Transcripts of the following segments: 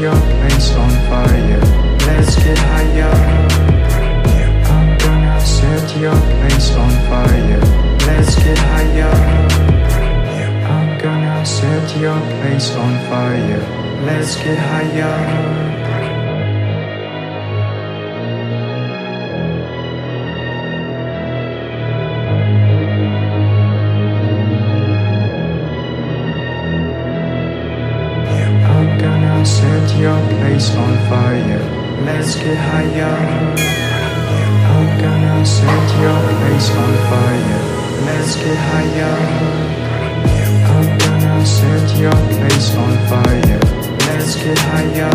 your place on fire. Let's get higher. I'm gonna set your place on fire. Let's get higher. I'm gonna set your place on fire. Let's get higher. Your place on fire, let's get higher. I'm gonna set your place on fire, let's get higher. I'm gonna set your place on fire, let's get higher.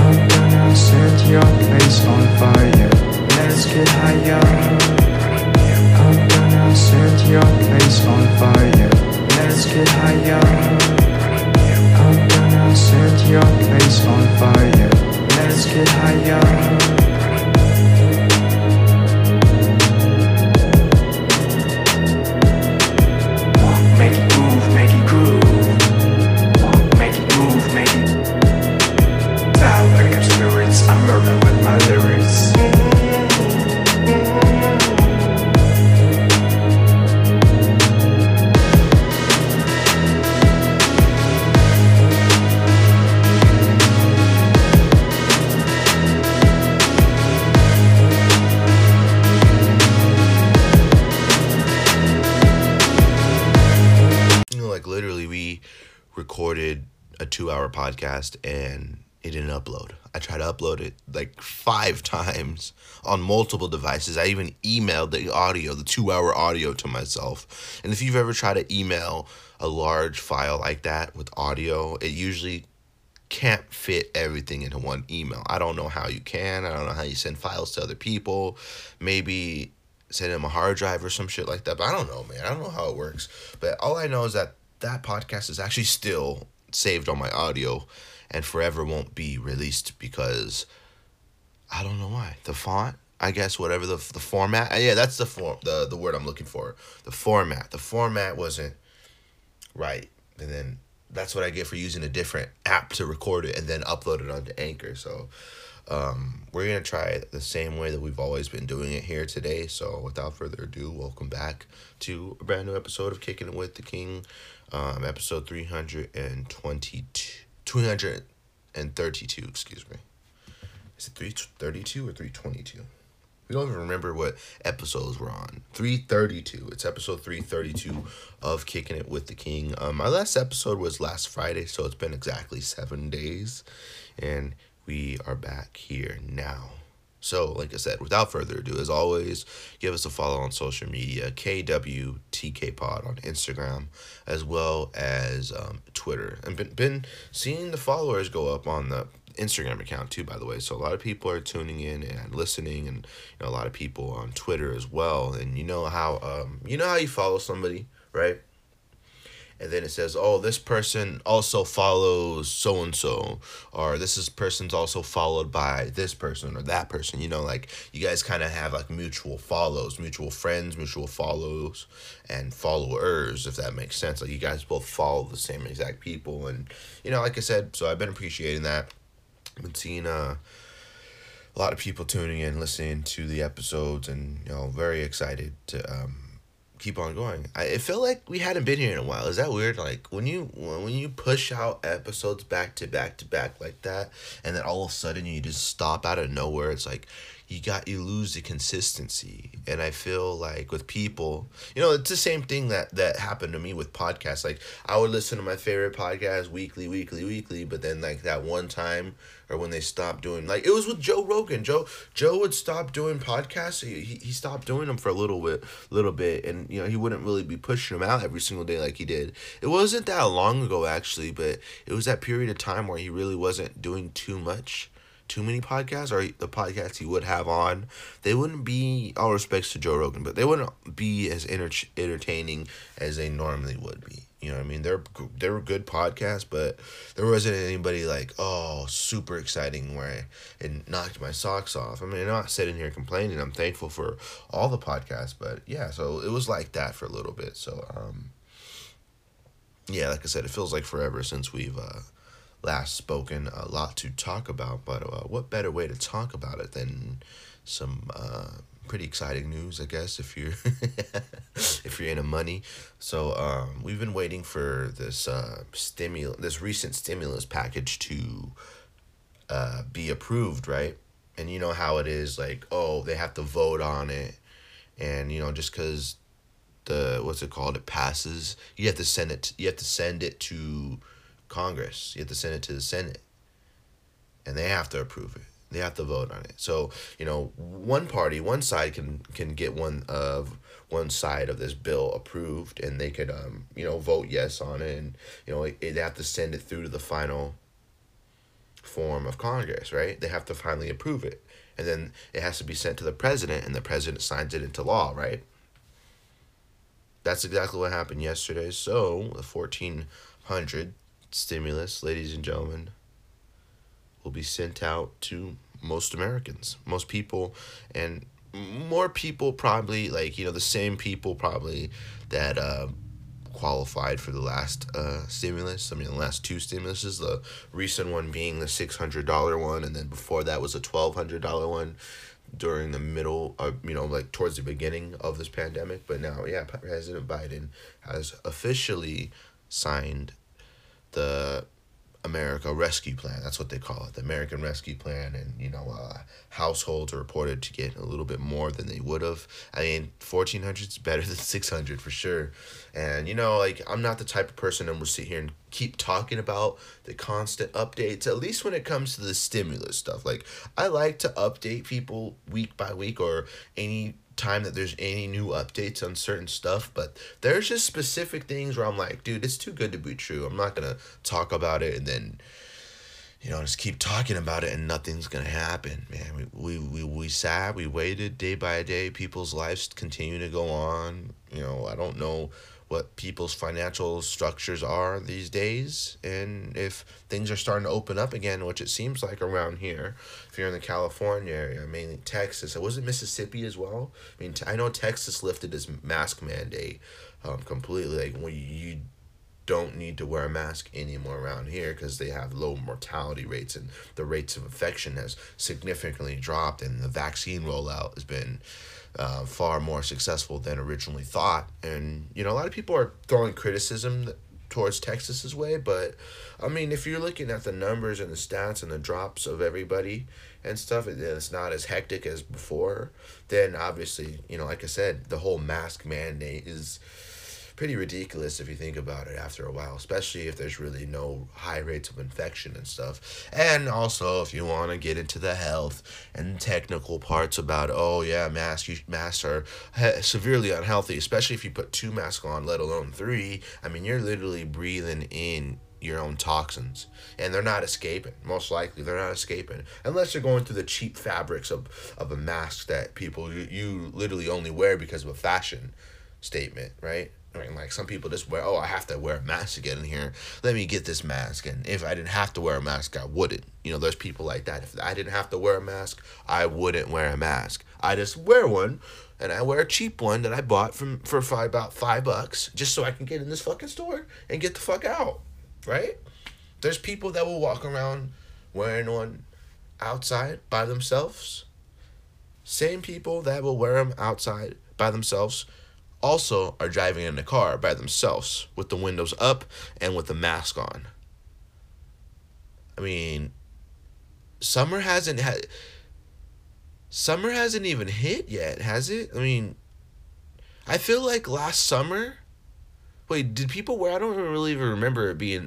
I'm gonna set your place on fire, let's get higher. I'm gonna set your place on fire, let's get higher. Set your place on fire. Let's get higher. Make it move, make it groove. Make it move, make it. Now I got spirits, I'm burning with my lyrics. Recorded a 2-hour podcast and it didn't upload. I tried to upload it like 5 times on multiple devices. I even emailed the audio, the 2-hour audio to myself. And if you've ever tried to email a large file like that with audio, it usually can't fit everything into one email. I don't know how you can. I don't know how you send files to other people. Maybe send them a hard drive or some shit like that. But I don't know, man. I don't know how it works. But all I know is that podcast is actually still saved on my audio and forever won't be released because I don't know why. The font, I guess, whatever the format. Yeah, that's the word I'm looking for. The format wasn't right. And then that's what I get for using a different app to record it and then upload it onto Anchor. So we're going to try it the same way that we've always been doing it here today. So without further ado, welcome back to a brand new episode of Kicking It With The King. Episode 332, excuse me. Is it 332 or 322? We don't even remember what episodes we're on. 332. It's episode 332 of Kicking It With The King. Our last episode was last Friday, so it's been exactly 7 days. And we are back here now. So, like I said, without further ado, as always, give us a follow on social media, KWTKPod on Instagram, as well as Twitter. And been seeing the followers go up on the Instagram account, too, by the way. So a lot of people are tuning in and listening, and you know, a lot of people on Twitter as well. And you know how you follow somebody, right? And then it says, oh, this person also follows so-and-so, or this person's also followed by this person or that person. You know, like, you guys kind of have, like, mutual follows, mutual friends, mutual follows, and followers, if that makes sense. Like, you guys both follow the same exact people. And, you know, like I said, so I've been appreciating that. I've been seeing a lot of people tuning in, listening to the episodes, and, you know, very excited to keep on going. It felt like we hadn't been here in a while. Is that weird? Like, when you push out episodes back to back to back like that, and then all of a sudden you just stop out of nowhere, it's like you lose the consistency. And I feel like with people, you know, it's the same thing that happened to me with podcasts. Like, I would listen to my favorite podcast weekly, but then, like, that one time, or when they stopped doing, like, it was with Joe Rogan. Joe would stop doing podcasts. He stopped doing them for a little bit, and, you know, he wouldn't really be pushing them out every single day like he did. It wasn't that long ago, actually, but it was that period of time where he really wasn't doing too many podcasts, or the podcasts he would have on, they wouldn't be, all respects to Joe Rogan, but they wouldn't be as entertaining as they normally would be. You know what I mean? They were good podcasts, but there wasn't anybody like, oh, super exciting where it knocked my socks off. I mean, I'm not sitting here complaining. I'm thankful for all the podcasts, but yeah, so it was like that for a little bit. So, yeah, like I said, it feels like forever since we've last spoken. A lot to talk about, but what better way to talk about it than some pretty exciting news, I guess, if you're if you're into money. So we've been waiting for this recent stimulus package to be approved, right? And you know how it is, like, oh, they have to vote on it, and you know, just because it passes, you have to send it to Congress, you have to send it to the Senate, and they have to approve it. They have to vote on it. So, you know, one side can get one side of this bill approved, and they could, vote yes on it, and, you know, they have to send it through to the final form of Congress, right? They have to finally approve it, and then it has to be sent to the president, and the president signs it into law, right? That's exactly what happened yesterday. So, the 1400 stimulus, ladies and gentlemen, will be sent out to most Americans, most people, and more people probably, like, you know, the same people probably that qualified for the last stimulus. I mean, the last two stimuluses, the recent one being the $600 one, and then before that was a $1,200 one during the middle of, you know, like towards the beginning of this pandemic. But now, yeah, President Biden has officially signed the America Rescue Plan. That's what they call it, the American Rescue Plan. And, you know, households are reported to get a little bit more than they would have. I mean, 1,400 is better than 600 for sure. And, you know, like, I'm not the type of person that will sit here and keep talking about the constant updates, at least when it comes to the stimulus stuff. Like, I like to update people week by week or any time that there's any new updates on certain stuff, but there's just specific things where I'm like, dude, it's too good to be true. I'm not gonna talk about it and then, you know, just keep talking about it and nothing's gonna happen, man. We sat, we waited day by day. People's lives continue to go on. You know, I don't know what people's financial structures are these days, and if things are starting to open up again, which it seems like around here, if you're in the California area, mainly Texas. Was it Mississippi as well? I mean, I know Texas lifted its mask mandate completely. Like, well, you don't need to wear a mask anymore around here because they have low mortality rates, and the rates of infection has significantly dropped, and the vaccine rollout has been far more successful than originally thought. And, you know, a lot of people are throwing criticism towards Texas's way, but I mean, if you're looking at the numbers and the stats and the drops of everybody and stuff, and it's not as hectic as before, then obviously, you know, like I said, the whole mask mandate is pretty ridiculous if you think about it after a while, especially if there's really no high rates of infection and stuff. And also, if you want to get into the health and technical parts about, oh yeah, masks are severely unhealthy, especially if you put two masks on, let alone three. I mean, you're literally breathing in your own toxins, and they're not escaping. Most likely they're not escaping, unless you're going through the cheap fabrics of a mask that people you literally only wear because of a fashion statement, right? I mean, like, some people just wear, oh, I have to wear a mask to get in here, let me get this mask, and if I didn't have to wear a mask, I wouldn't. You know, there's people like that. If I didn't have to wear a mask, I wouldn't wear a mask. I just wear one, and I wear a cheap one that I bought for about $5 just so I can get in this fucking store and get the fuck out, right? There's people that will walk around wearing one outside by themselves. Same people that will wear them outside by themselves also are driving in the car by themselves with the windows up and with the mask on. I mean, summer hasn't even hit yet, has it? I mean, I feel like last summer, wait, did people wear? I don't remember being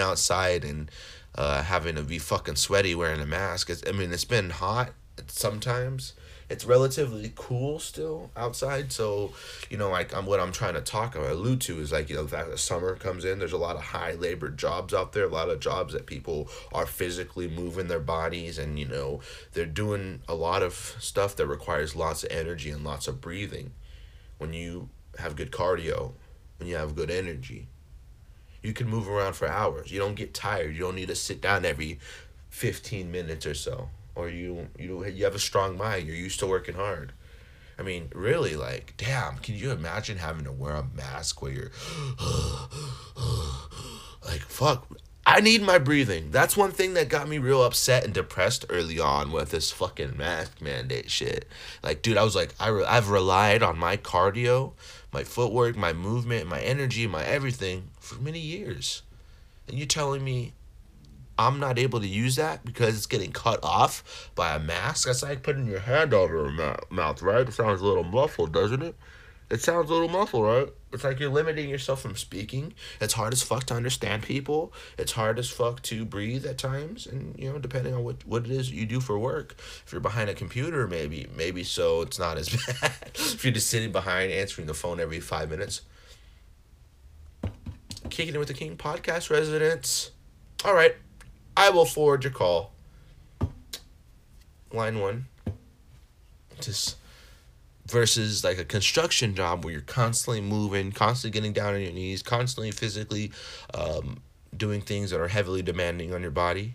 outside and having to be fucking sweaty wearing a mask. It's been hot sometimes. It's relatively cool still outside, so, you know, like, what I'm trying to allude to is, like, you know, the fact that summer comes in, there's a lot of high labor jobs out there, a lot of jobs that people are physically moving their bodies, and, you know, they're doing a lot of stuff that requires lots of energy and lots of breathing. When you have good cardio, when you have good energy, you can move around for hours. You don't get tired. You don't need to sit down every 15 minutes or so. Or you have a strong mind. You're used to working hard. I mean, really, like, damn, can you imagine having to wear a mask where you're like, fuck, I need my breathing. That's one thing that got me real upset and depressed early on with this fucking mask mandate shit. Like, dude, I was like, I've relied on my cardio, my footwork, my movement, my energy, my everything for many years. And you're telling me I'm not able to use that because it's getting cut off by a mask? That's like putting your hand over your mouth, right? It sounds a little muffled, doesn't it? It sounds a little muffled, right? It's like you're limiting yourself from speaking. It's hard as fuck to understand people. It's hard as fuck to breathe at times. And, you know, depending on what it is you do for work. If you're behind a computer, maybe so it's not as bad. If you're just sitting behind answering the phone every 5 minutes. Kicking It With The King podcast residents. All right. I will forward your call. Line one. Just... versus like a construction job where you're constantly moving, constantly getting down on your knees, constantly physically doing things that are heavily demanding on your body.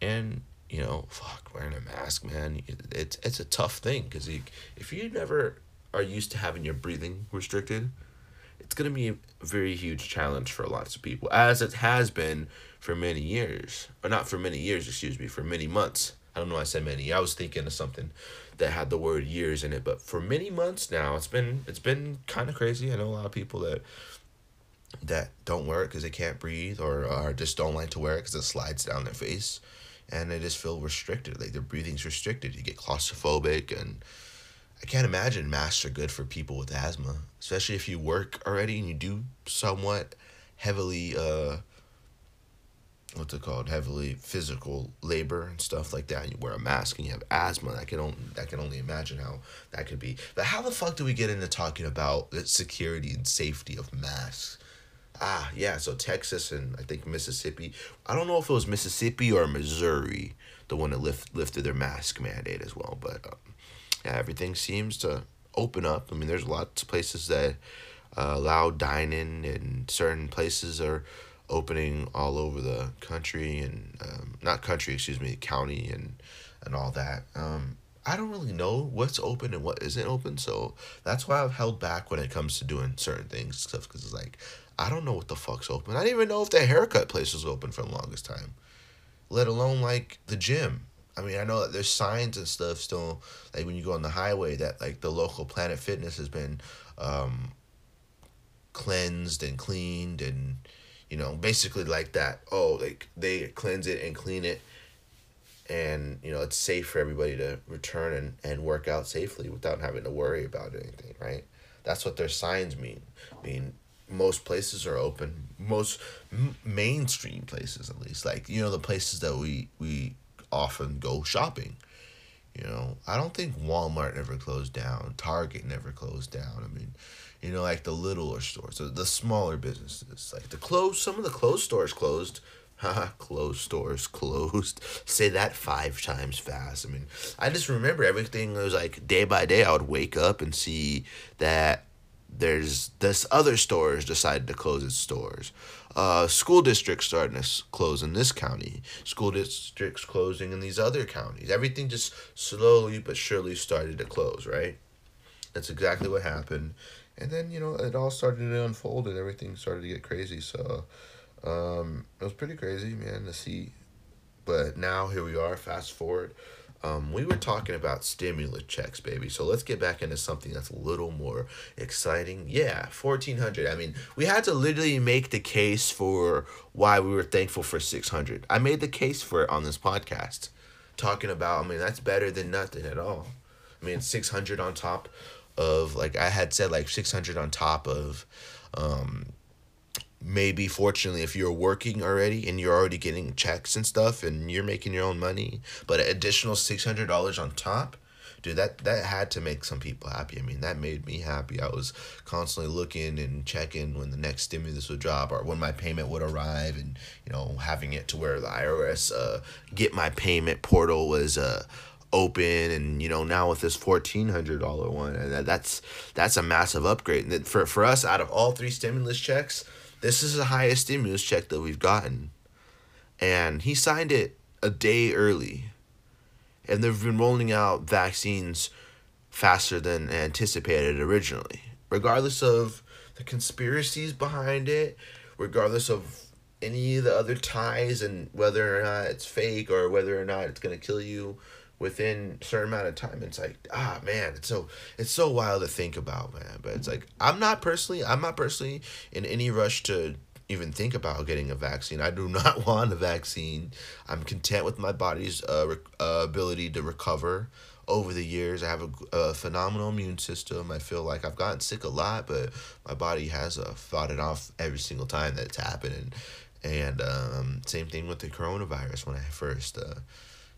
And, you know, fuck, wearing a mask, man. It's a tough thing because if you never are used to having your breathing restricted, it's going to be a very huge challenge for lots of people, as it has been for many years. Or not for many years, excuse me, for many months. I don't know why I said many. I was thinking of something that had the word years in it, but for many months now, it's been kind of crazy. I know a lot of people that don't wear it because they can't breathe or just don't like to wear it because it slides down their face, and they just feel restricted. Like, their breathing's restricted. You get claustrophobic, and I can't imagine masks are good for people with asthma, especially if you work already and you do somewhat heavily heavily physical labor and stuff like that, and you wear a mask and you have asthma. I can only imagine how that could be. But how the fuck do we get into talking about the security and safety of masks? So Texas and I think Mississippi. I don't know if it was Mississippi or Missouri, the one that lifted their mask mandate as well. But everything seems to open up. I mean, there's lots of places that allow dine-in, and certain places are opening all over the country and county and all that. I don't really know what's open and what isn't open, so that's why I've held back when it comes to doing certain things, stuff, because it's like I don't know what the fuck's open. I didn't even know if the haircut place was open for the longest time, let alone like the gym. I mean, I know that there's signs and stuff still, like when you go on the highway, that like the local Planet Fitness has been cleansed and cleaned and, you know, basically like that. Oh, like they cleanse it and clean it, and, you know, it's safe for everybody to return and work out safely without having to worry about anything, right? That's what their signs mean. I mean, most places are open, most mainstream places at least. Like, you know, the places that we often go shopping. You know, I don't think Walmart never closed down. Target never closed down. I mean, you know, like the littler stores, the smaller businesses, like some of the closed stores closed. Closed stores closed. Say that 5 times fast. I mean, I just remember everything. It was like day by day, I would wake up and see that there's this other stores decided to close its stores. School districts starting to close in this county. School districts closing in these other counties. Everything just slowly but surely started to close, right? That's exactly what happened. And then, you know, it all started to unfold and everything started to get crazy. So it was pretty crazy, man, to see. But now here we are, fast forward. We were talking about stimulus checks, baby. So let's get back into something that's a little more exciting. Yeah, 1,400. I mean, we had to literally make the case for why we were thankful for 600. I made the case for it on this podcast. Talking about, I mean, that's better than nothing at all. I mean, 600 on top of, like I had said, like 600 on top of maybe, fortunately, if you're working already and you're already getting checks and stuff and you're making your own money, but an additional $600 on top, dude, that had to make some people happy. I mean, that made me happy. I was constantly looking and checking when the next stimulus would drop or when my payment would arrive, and, you know, having it to where the IRS get my payment portal was open. And, you know, now with this $1,400 one, and that's a massive upgrade. And for us, out of all 3 stimulus checks, this is the highest stimulus check that we've gotten, and he signed it a day early, and they've been rolling out vaccines faster than anticipated originally, regardless of the conspiracies behind it, regardless of any of the other ties and whether or not it's fake or whether or not it's going to kill you within a certain amount of time. It's like, ah, man, it's so wild to think about, man. But it's like, I'm not personally in any rush to even think about getting a vaccine. I do not want a vaccine. I'm content with my body's ability to recover over the years. I have a phenomenal immune system. I feel like I've gotten sick a lot, but my body has fought it off every single time that it's happened. And same thing with the coronavirus when I first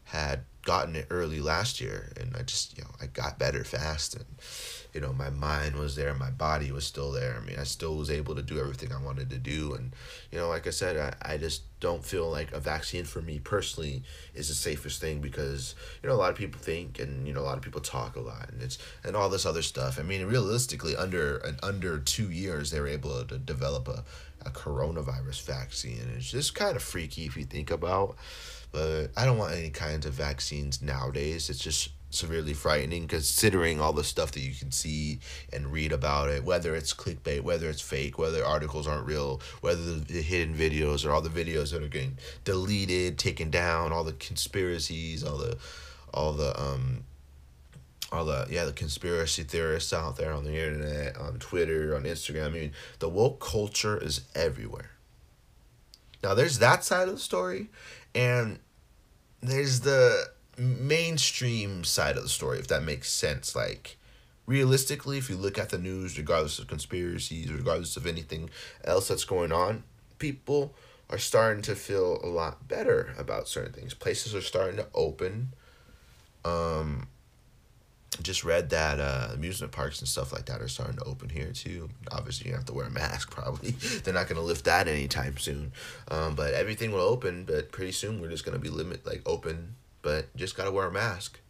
had gotten it early last year, and I just, I got better fast, and my mind was there, my body was still there. I mean, I still was able to do everything I wanted to do, and like I said, I just don't feel like a vaccine for me personally is the safest thing, because a lot of people think, and a lot of people talk a lot, and it's and all this other stuff. I mean, realistically, under 2 years they were able to develop a coronavirus vaccine, and it's just kind of freaky if you think about. But I don't want any kinds of vaccines nowadays. It's just severely frightening, considering all the stuff that you can see and read about it, whether it's clickbait, whether it's fake, whether articles aren't real, whether the hidden videos or all the videos that are getting deleted, taken down, all the conspiracies, the conspiracy theorists out there on the internet, on Twitter, on Instagram. I mean, the woke culture is everywhere. Now, there's that side of the story, and there's the mainstream side of the story, if that makes sense. Like, realistically, if you look at the news, regardless of conspiracies, regardless of anything else that's going on, people are starting to feel a lot better about certain things. Places are starting to open. Just read that amusement parks and stuff like that are starting to open here too. Obviously, you have to wear a mask, probably. They're not going to lift that anytime soon. But everything will open, but pretty soon we're just going to be open, but just got to wear a mask.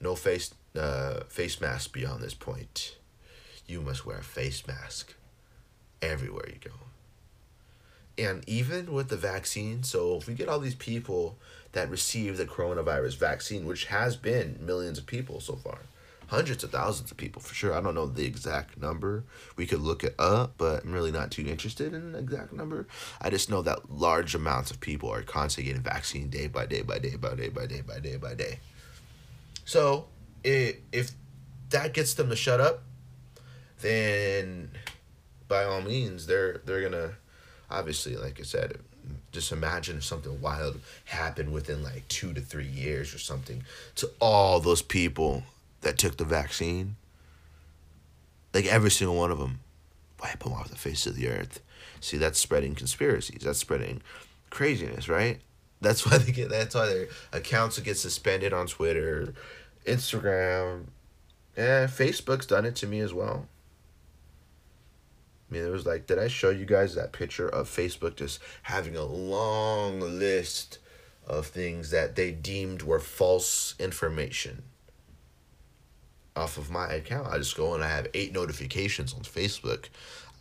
No face mask beyond this point. You must wear a face mask everywhere you go. And even with the vaccine, so if we get all these people that receive the coronavirus vaccine, which has been millions of people so far, hundreds of thousands of people for sure. I don't know the exact number. We could look it up, but I'm really not too interested in the exact number. I just know that large amounts of people are constantly getting vaccine day by day by day by day by day by day by day. So if that gets them to shut up, then by all means, they're gonna. Obviously, like I said, just imagine if something wild happened within like 2 to 3 years or something to all those people that took the vaccine. Like every single one of them. Wipe them off the face of the earth. See, that's spreading conspiracies. That's spreading craziness, right? That's why their accounts get suspended on Twitter, Instagram. Facebook's done it to me as well. I mean, it was like, did I show you guys that picture of Facebook just having a long list of things that they deemed were false information off of my account? I just go and I have 8 notifications on Facebook.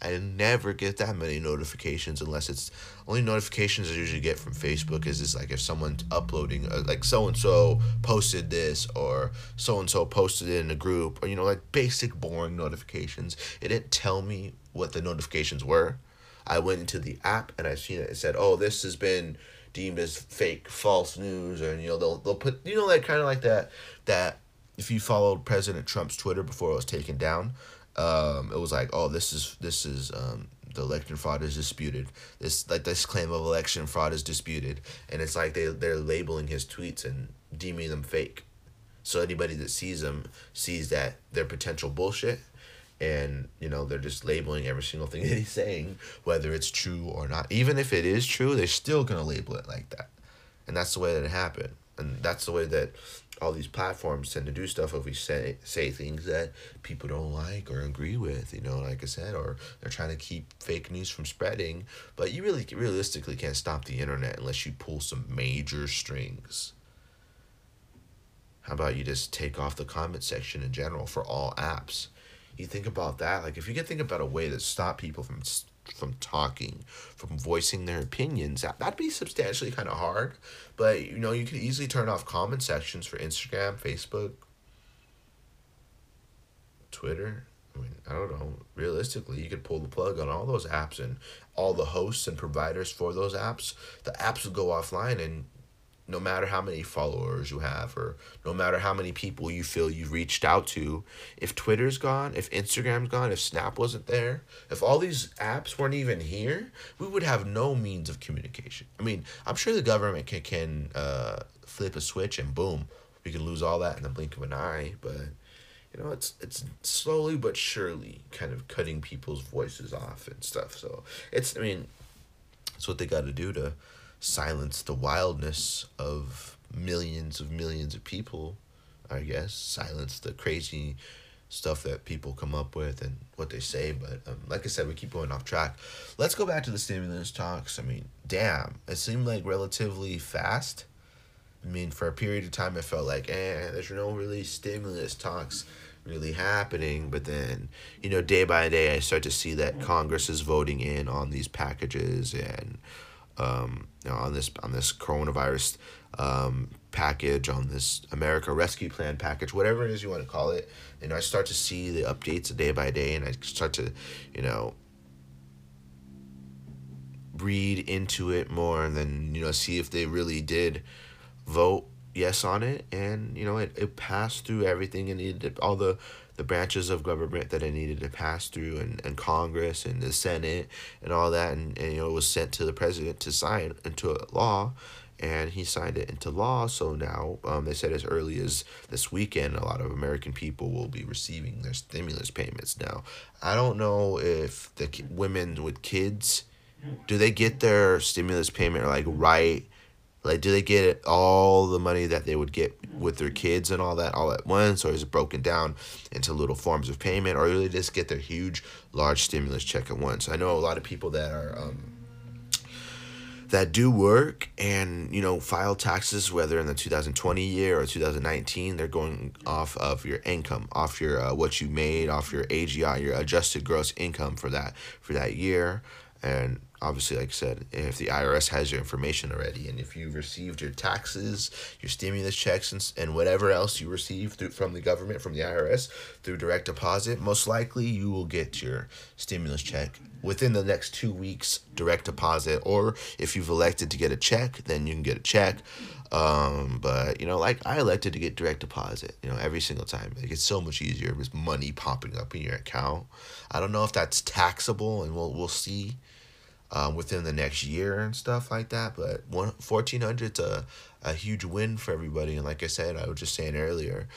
I never get that many notifications unless it's only notifications I usually get from Facebook is like if someone's uploading, like so-and-so posted this or so-and-so posted it in a group or, like basic boring notifications. It didn't tell me what the notifications were. I went into the app and I seen it. It said, oh, this has been deemed as fake, false news. Or, they'll put, like kind of like that if you followed President Trump's Twitter before it was taken down, it was like, oh, this is the election fraud is disputed. This claim of election fraud is disputed, and it's like they're labeling his tweets and deeming them fake, so anybody that sees them sees that they're potential bullshit, and they're just labeling every single thing that he's saying, whether it's true or not. Even if it is true, they're still gonna label it like that, and that's the way that it happened, and that's the way that. All these platforms tend to do stuff if we say things that people don't like or agree with, like I said, or they're trying to keep fake news from spreading. But you really realistically can't stop the internet unless you pull some major strings. How about you just take off the comment section in general for all apps? You think about that. Like if you could think about a way to stop people from talking, from voicing their opinions, that'd be substantially kind of hard, but you can easily turn off comment sections for Instagram, Facebook, Twitter. I mean, I don't know. Realistically, you could pull the plug on all those apps and all the hosts and providers for those apps. The apps will go offline, and no matter how many followers you have or no matter how many people you feel you've reached out to, if Twitter's gone, if Instagram's gone, if Snap wasn't there, if all these apps weren't even here, we would have no means of communication. I mean, I'm sure the government can flip a switch and boom, we can lose all that in the blink of an eye, but you know, it's slowly but surely kind of cutting people's voices off and stuff. So it's what they got to do to silence the wildness of millions of people, I guess. Silence the crazy stuff that people come up with and what they say. But like I said, we keep going off track. Let's go back to the stimulus talks. I mean, damn, it seemed like relatively fast. I mean, for a period of time, it felt like, there's no really stimulus talks really happening. But then, you know, day by day, I start to see that Congress is voting in on these packages and on this coronavirus package, on this America Rescue Plan package, whatever it is you want to call it. And I start to see the updates day by day, and I start to, you know, read into it more, and then, you know, see if they really did vote yes on it. And, you know, it passed through everything and needed, all the branches of government that it needed to pass through, and Congress and the Senate and all that, and you know, it was sent to the president to sign into a law, and he signed it into law. So now they said as early as this weekend, a lot of American people will be receiving their stimulus payments. Now, I don't know if the women with kids, do they get their stimulus payment do they get all the money that they would get with their kids and all that all at once, or is it broken down into little forms of payment, or do they just get their large stimulus check at once? I know a lot of people that are that do work and, you know, file taxes, whether in the 2020 year or 2019, they're going off of your income, off your what you made, off your AGI, your adjusted gross income for that year. And obviously, like I said, if the IRS has your information already, and if you received your taxes, your stimulus checks, and whatever else you receive from the government, from the IRS, through direct deposit, most likely you will get your stimulus check within the next 2 weeks, direct deposit. Or if you've elected to get a check, then you can get a check. But, you know, like I elected to get direct deposit, you know, every single time. Like, it's so much easier with money popping up in your account. I don't know if that's taxable, and we'll see within the next year and stuff like that. But 1,400's a huge win for everybody. And like I said, I was just saying earlier,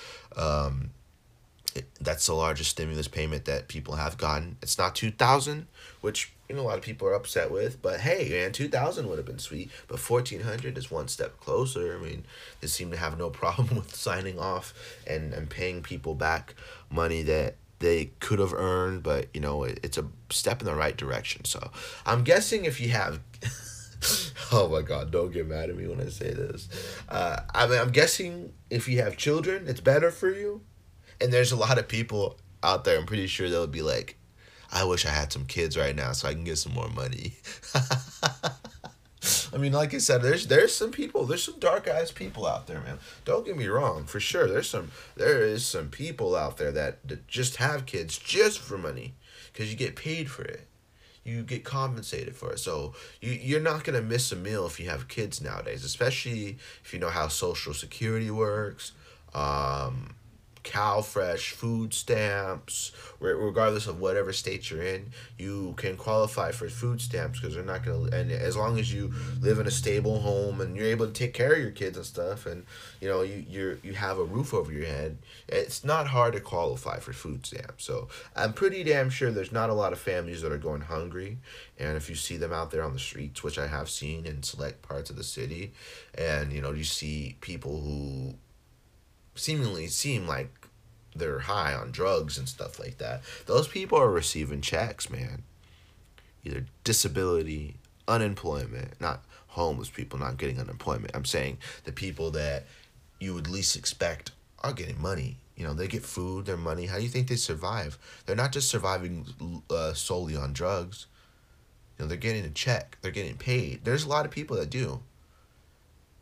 that's the largest stimulus payment that people have gotten. It's not 2,000, which, you know, a lot of people are upset with. But hey, man, 2,000 would have been sweet. But 1,400 is one step closer. I mean, they seem to have no problem with signing off and paying people back money that they could have earned, but, you know, it's a step in the right direction. So I'm guessing if you have, oh my God, don't get mad at me when I say this. I'm guessing if you have children, it's better for you. And there's a lot of people out there, I'm pretty sure they'll be like, I wish I had some kids right now so I can get some more money. I mean, like I said, there's some dark-eyed people out there, man. Don't get me wrong, for sure. There is some people out there that just have kids just for money, because you get paid for it. You get compensated for it. So you're not going to miss a meal if you have kids nowadays, especially if you know how Social Security works, CalFresh, food stamps, regardless of whatever state you're in, you can qualify for food stamps, because they're not going to, and as long as you live in a stable home and you're able to take care of your kids and stuff, and, you know, you have a roof over your head, it's not hard to qualify for food stamps. So I'm pretty damn sure there's not a lot of families that are going hungry. And if you see them out there on the streets, which I have seen in select parts of the city, and, you know, you see people who seemingly seem like they're high on drugs and stuff like that, those people are receiving checks, man. Either disability, unemployment, not homeless people not getting unemployment. I'm saying the people that you would least expect are getting money. You know, they get food, their money. How do you think they survive? They're not just surviving solely on drugs. You know, they're getting a check. They're getting paid. There's a lot of people that do.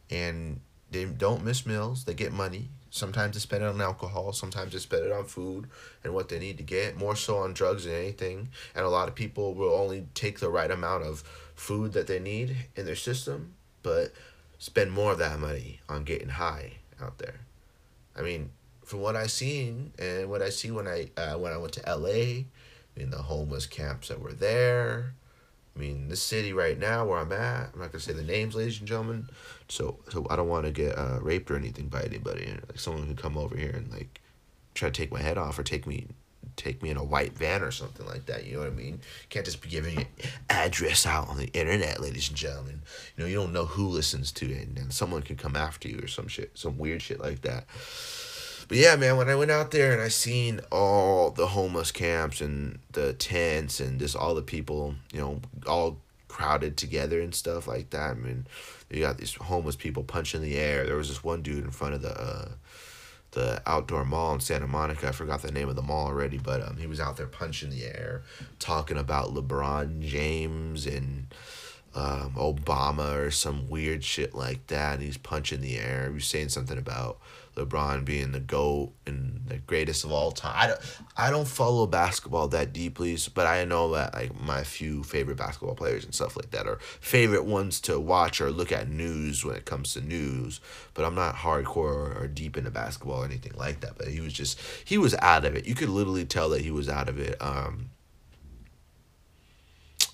And they don't miss meals. They get money. Sometimes they spend it on alcohol. Sometimes they spend it on food and what they need to get. More so on drugs than anything. And a lot of people will only take the right amount of food that they need in their system, but spend more of that money on getting high out there. I mean, from what I've seen and what I see when I went to L.A., I mean, the homeless camps that were there. I mean, this city right now where I'm at, I'm not going to say the names, ladies and gentlemen, so I don't want to get raped or anything by anybody. Like, someone could come over here and, like, try to take my head off or take me in a white van or something like that, you know what I mean? Can't just be giving your address out on the internet, ladies and gentlemen. You know, you don't know who listens to it, and someone could come after you or some shit, some weird shit like that. But yeah, man, when I went out there and I seen all the homeless camps and the tents and just all the people, you know, all crowded together and stuff like that. I mean, you got these homeless people punching the air. There was this one dude in front of the outdoor mall in Santa Monica. I forgot the name of the mall already, but he was out there punching the air, talking about LeBron James and Obama or some weird shit like that. And he's punching the air. He was saying something about LeBron being the GOAT and the greatest of all time. I don't follow basketball that deeply, but I know that, like, my few favorite basketball players and stuff like that are favorite ones to watch or look at news when it comes to news, but I'm not hardcore or deep into basketball or anything like that. But he was out of it. You could literally tell that he was out of it.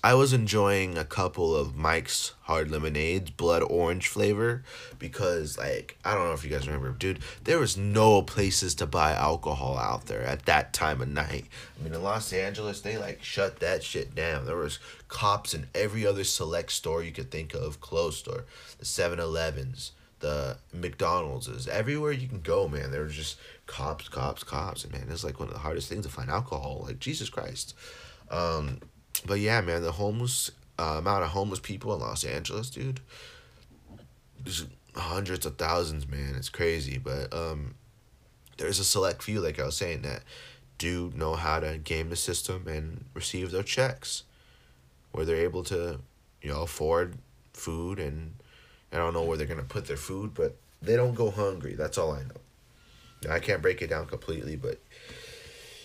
I was enjoying a couple of Mike's Hard Lemonades, blood orange flavor, because, like, I don't know if you guys remember, dude, there was no places to buy alcohol out there at that time of night. I mean, in Los Angeles, they, like, shut that shit down. There was cops in every other select store you could think of, closed store, the 7-Elevens, the McDonald's, everywhere you can go, man, there was just cops, and, man, it's, like, one of the hardest things to find alcohol, like, Jesus Christ. But yeah, man, the homeless amount of homeless people in Los Angeles, dude, there's hundreds of thousands, man. It's crazy, but there's a select few, like I was saying, that do know how to game the system and receive their checks, where they're able to, you know, afford food, and I don't know where they're gonna put their food, but they don't go hungry. That's all I know. Now, I can't break it down completely, but.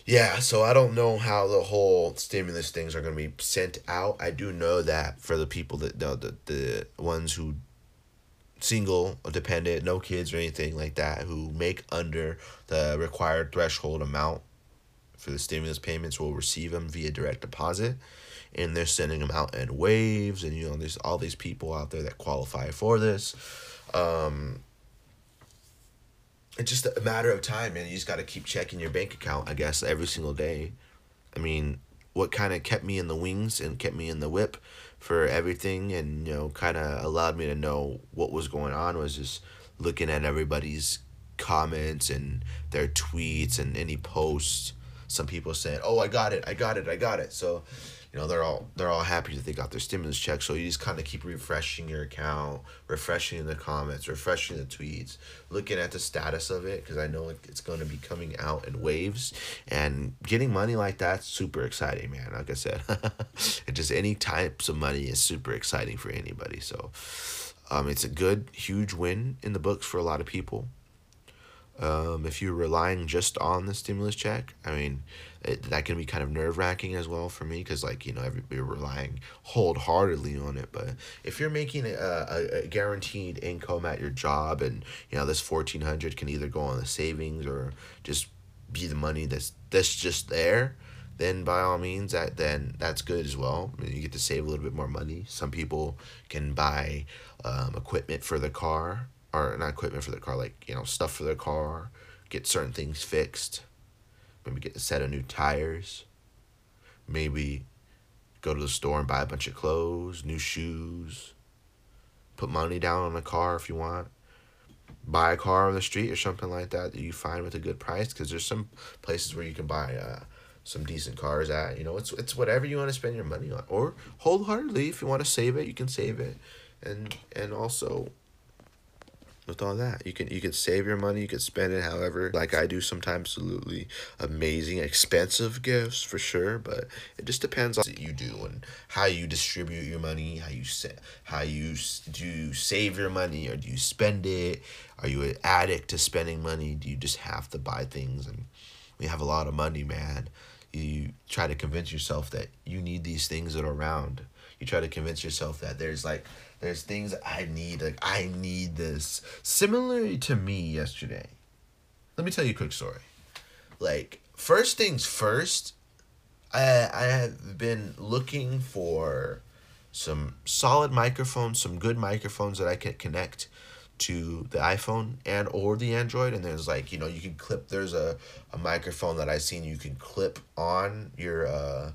Yeah, so I don't know how the whole stimulus things are going to be sent out. I do know that for the people that, the ones who single, dependent, no kids or anything like that, who make under the required threshold amount for the stimulus payments, will receive them via direct deposit. And they're sending them out in waves. And, you know, there's all these people out there that qualify for this. It's just a matter of time, man. You just got to keep checking your bank account, I guess, every single day. I mean, what kind of kept me in the wings and kept me in the whip for everything and, you know, kind of allowed me to know what was going on was just looking at everybody's comments and their tweets and any posts. Some people said, oh, I got it. So, you know, they're all happy that they got their stimulus check. So you just kind of keep refreshing your account, refreshing the comments, refreshing the tweets, looking at the status of it, because I know it's going to be coming out in waves. And getting money like that's super exciting, man. Like I said, just any types of money is super exciting for anybody. So it's a good, huge win in the books for a lot of people. If you're relying just on the stimulus check, I mean, that can be kind of nerve-wracking as well for me, because, like, you know, we're relying wholeheartedly on it. But if you're making a guaranteed income at your job, and, you know, this $1,400 can either go on the savings or just be the money that's just there, then by all means, that's good as well. I mean, you get to save a little bit more money. Some people can buy equipment for the car. Or not equipment for their car, like, you know, stuff for their car, get certain things fixed, maybe get a set of new tires, maybe go to the store and buy a bunch of clothes, new shoes, put money down on a car if you want, buy a car on the street or something like that you find with a good price, because there's some places where you can buy some decent cars at, you know, it's whatever you want to spend your money on, or wholeheartedly, if you want to save it, you can save it, and also... with all that. You can save your money. You can spend it however, like I do sometimes. Absolutely amazing, expensive gifts for sure, but it just depends on what you do and how you distribute your money, how you save your money, or do you spend it? Are you an addict to spending money? Do you just have to buy things? And we have a lot of money, man. You try to convince yourself that you need these things that are around. You try to convince yourself that there's things I need. Like, I need this. Similarly to me yesterday. Let me tell you a quick story. Like, first things first, I have been looking for some solid microphones, some good microphones that I can connect to the iPhone and or the Android. And there's like, you know, you can clip, there's a microphone that I've seen you can clip on your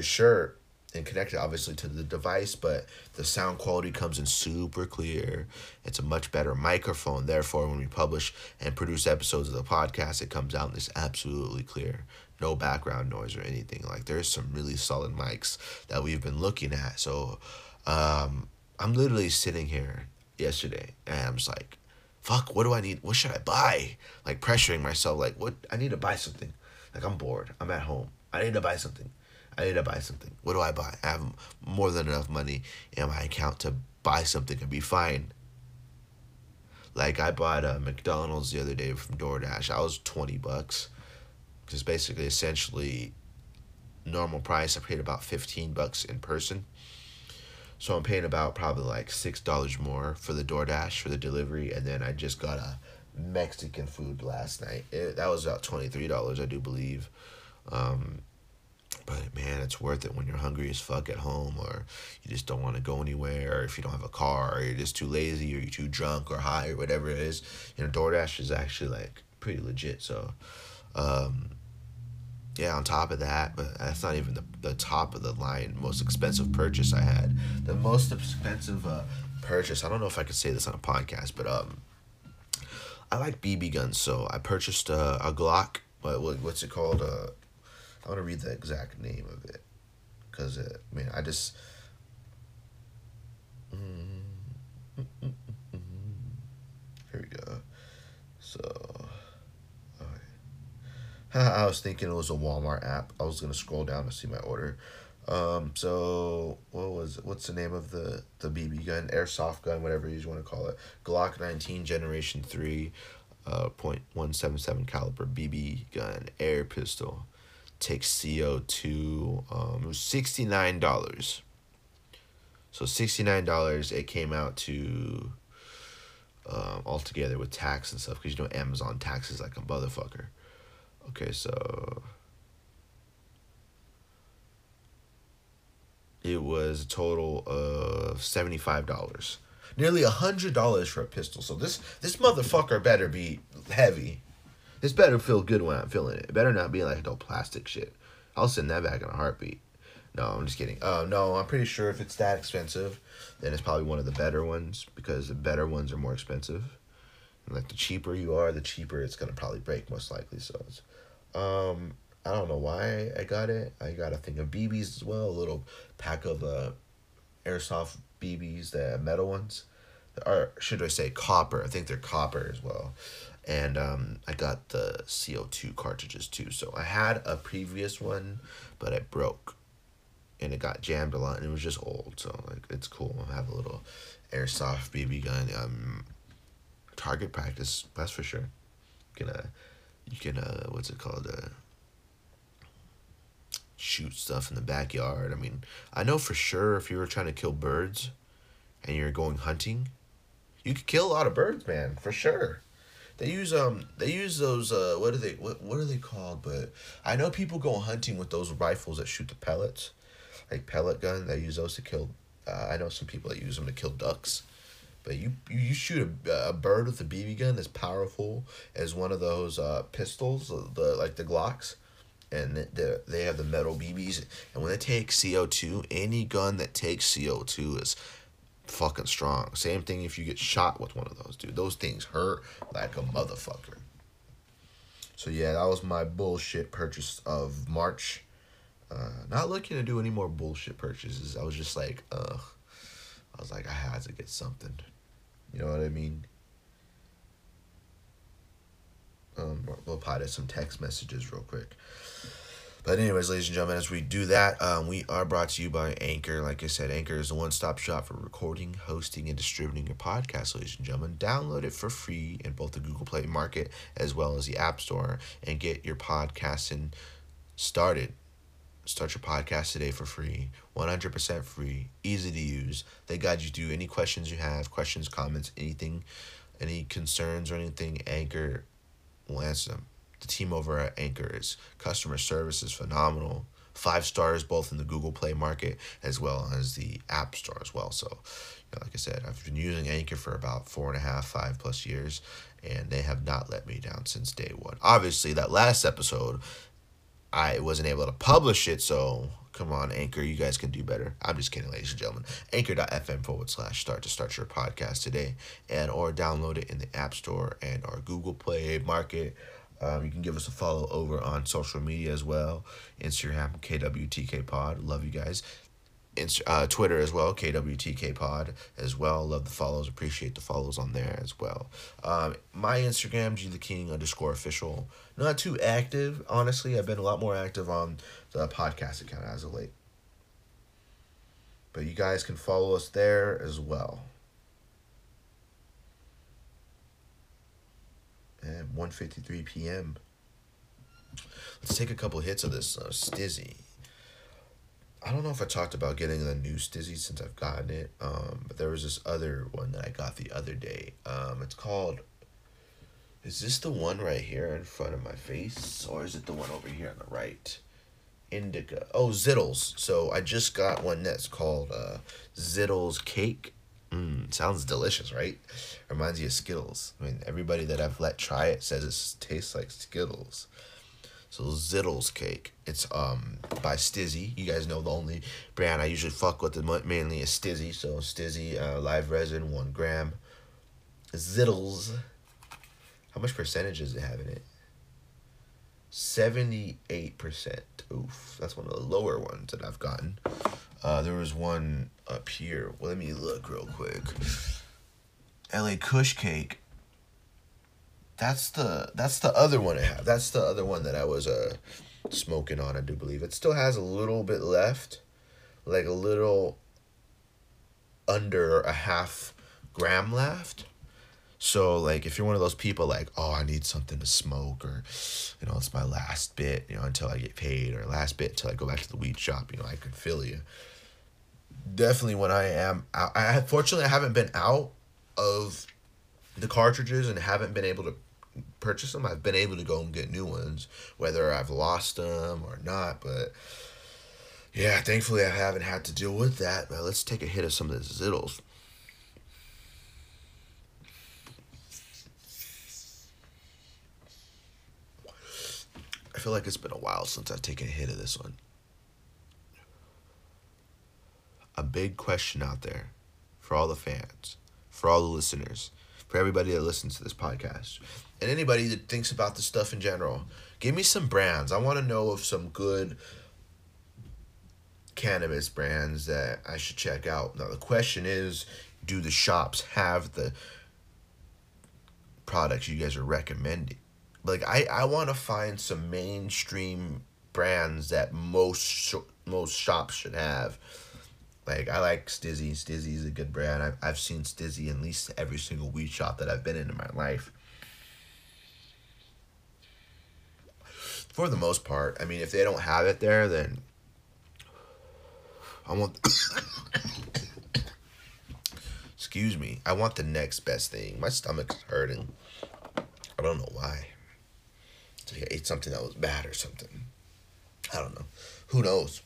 shirt and connect it obviously to the device, but the sound quality comes in super clear. It's a much better microphone. Therefore, when we publish and produce episodes of the podcast, it comes out and it's absolutely clear. No background noise or anything. Like, there's some really solid mics that we've been looking at. So I'm literally sitting here yesterday and I'm just like, fuck, what do I need? What should I buy? Like, pressuring myself, like, what? I need to buy something. Like, I'm bored. I'm at home. I need to buy something. What do I buy? I have more than enough money in my account to buy something and be fine. Like, I bought a McDonald's the other day from DoorDash. I was $20. Because basically, essentially, normal price, I paid about $15 in person. So I'm paying about probably like $6 more for the DoorDash, for the delivery. And then I just got a Mexican food last night. That was about $23, I do believe. But man, it's worth it when you're hungry as fuck at home, or you just don't want to go anywhere, or if you don't have a car, or you're just too lazy, or you're too drunk or high, or whatever it is. You know, DoorDash is actually like pretty legit. So, yeah, on top of that, but that's not even the top of the line most expensive purchase I had. The most expensive purchase, I don't know if I could say this on a podcast, but I like BB guns, so I purchased a Glock. What's it called? I want to read the exact name of it, because I mean, I just here we go. So, all right. I was thinking it was a Walmart app. I was gonna scroll down to see my order. So what was it? What's the name of the BB gun, airsoft gun, whatever you want to call it? Glock 19 Generation 3, .177 caliber BB gun, air pistol. Takes CO2, it was $69. So $69, it came out to, altogether with tax and stuff, because you know Amazon taxes like a motherfucker. Okay, so it was a total of $75. Nearly $100 for a pistol. So this motherfucker better be heavy. This better feel good when I'm feeling it. It better not be like no plastic shit. I'll send that back in a heartbeat. No, I'm just kidding. No, I'm pretty sure if it's that expensive, then it's probably one of the better ones, because the better ones are more expensive. And like, the cheaper you are, the cheaper it's going to probably break, most likely. So it's, I don't know why I got it. I got a thing of BBs as well, a little pack of airsoft BBs, the metal ones. Or should I say copper? I think they're copper as well. And I got the CO2 cartridges too. So I had a previous one, but it broke. And it got jammed a lot, and it was just old. So like, it's cool. I have a little airsoft BB gun. Target practice, that's for sure. You can what's it called? Shoot stuff in the backyard. I mean, I know for sure if you were trying to kill birds and you're going hunting, you could kill a lot of birds, man, for sure. They use those what are they called? But I know people go hunting with those rifles that shoot the pellets, like pellet gun. They use those to kill. I know some people that use them to kill ducks, but you shoot a bird with a BB gun as powerful as one of those pistols, the Glocks, and they have the metal BBs. And when they take CO2, any gun that takes CO2 is fucking strong. Same thing if you get shot with one of those, dude. Those things hurt like a motherfucker. So yeah, that was my bullshit purchase of March. Not looking to do any more bullshit purchases. I was just like, I had to get something. You know what I mean? we'll reply to some text messages real quick. But anyways, ladies and gentlemen, as we do that, we are brought to you by Anchor. Like I said, Anchor is the one-stop shop for recording, hosting, and distributing your podcast, ladies and gentlemen. Download it for free in both the Google Play Market as well as the App Store and get your podcasting started. Start your podcast today for free, 100% free, easy to use. They guide you through any questions you have, questions, comments, anything, any concerns or anything, Anchor will answer them. The team over at Anchor's customer service is phenomenal. 5 stars both in the Google Play Market as well as the App Store as well. So, you know, like I said, I've been using Anchor for about 4.5, 5+ years, and they have not let me down since day one. Obviously, that last episode, I wasn't able to publish it, so come on, Anchor, you guys can do better. I'm just kidding, ladies and gentlemen. Anchor.fm/start to start your podcast today, and or download it in the App Store and our Google Play Market. You can give us a follow over on social media as well. Instagram, KWTK Pod. Love you guys. Twitter as well, KWTK Pod as well. Love the follows. Appreciate the follows on there as well. My Instagram, GTheKing_official. Not too active, honestly. I've been a lot more active on the podcast account as of late. But you guys can follow us there as well. At 1:53 p.m. Let's take a couple hits of this Stizzy. I don't know if I talked about getting the new Stizzy since I've gotten it, but there was this other one that I got the other day. It's called, is this the one right here in front of my face, or is it the one over here on the right? Indica. Oh, Zittles. So I just got one that's called Zittles Cake. Sounds delicious, right? Reminds you of Skittles. I mean, everybody that I've let try it says it tastes like Skittles. So Zittles Cake. It's by Stizzy. You guys know the only brand I usually fuck with mainly is Stizzy. So Stizzy, live resin, 1 gram. Zittles. How much percentage does it have in it? 78%. Oof, that's one of the lower ones that I've gotten. There was one up here. Well, let me look real quick. LA Kush Cake. That's the other one I have. That's the other one that I was smoking on, I do believe. It still has a little bit left, like a little under a half gram left. So, like, if you're one of those people, like, oh, I need something to smoke, or, you know, it's my last bit, you know, until I get paid, or last bit until I go back to the weed shop, you know, I can feel you. Definitely when I am out, fortunately, I haven't been out of the cartridges and haven't been able to purchase them. I've been able to go and get new ones, whether I've lost them or not, but yeah, thankfully, I haven't had to deal with that. Now, let's take a hit of some of the Zittles. I feel like it's been a while since I've taken a hit of this one. A big question out there for all the fans, for all the listeners, for everybody that listens to this podcast, and anybody that thinks about this stuff in general. Give me some brands. I want to know of some good cannabis brands that I should check out. Now, the question is, do the shops have the products you guys are recommending? Like, I want to find some mainstream brands that most shops should have. Like, I like Stizzy. Stizzy is a good brand. I've seen Stizzy in at least every single weed shop that I've been in my life. For the most part. I mean, if they don't have it there, then I want... Excuse me. I want the next best thing. My stomach's hurting. I don't know why. It's like I ate something that was bad or something. I don't know. Who knows?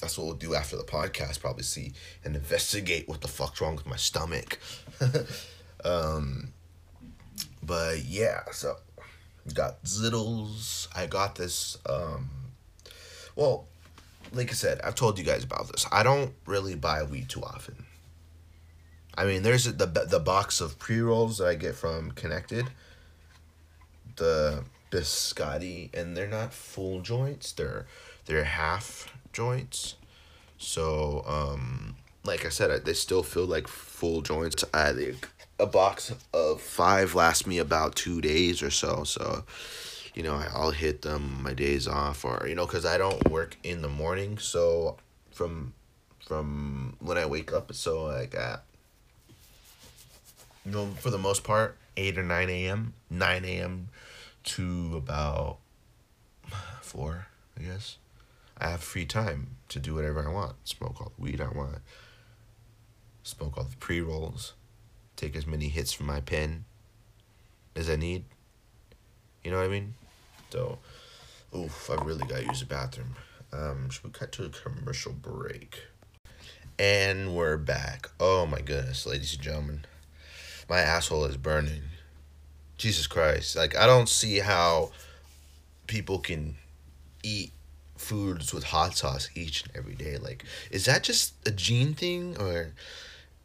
That's what we'll do after the podcast. Probably see and investigate what the fuck's wrong with my stomach. But yeah, so got Zittles. I got this. Well, like I said, I've told you guys about this. I don't really buy weed too often. I mean, there's the box of pre-rolls that I get from Connected. The biscotti, and they're not full joints, they're half joints, so like I said, they still feel like full joints. I think a box of 5 lasts me about 2 days or so. So, you know, I'll hit them my days off, or, you know, because I don't work in the morning. So from when I wake up, so like at, you know, for the most part, 8 or 9 a.m., 9 a.m. to about 4, I guess. I have free time to do whatever I want. Smoke all the weed I want. Smoke all the pre-rolls. Take as many hits from my pen as I need. You know what I mean? So, oof, I really gotta use the bathroom. Should we cut to a commercial break? And we're back. Oh my goodness, ladies and gentlemen. My asshole is burning. Jesus Christ. Like, I don't see how people can eat foods with hot sauce each and every day. Like, is that just a gene thing, or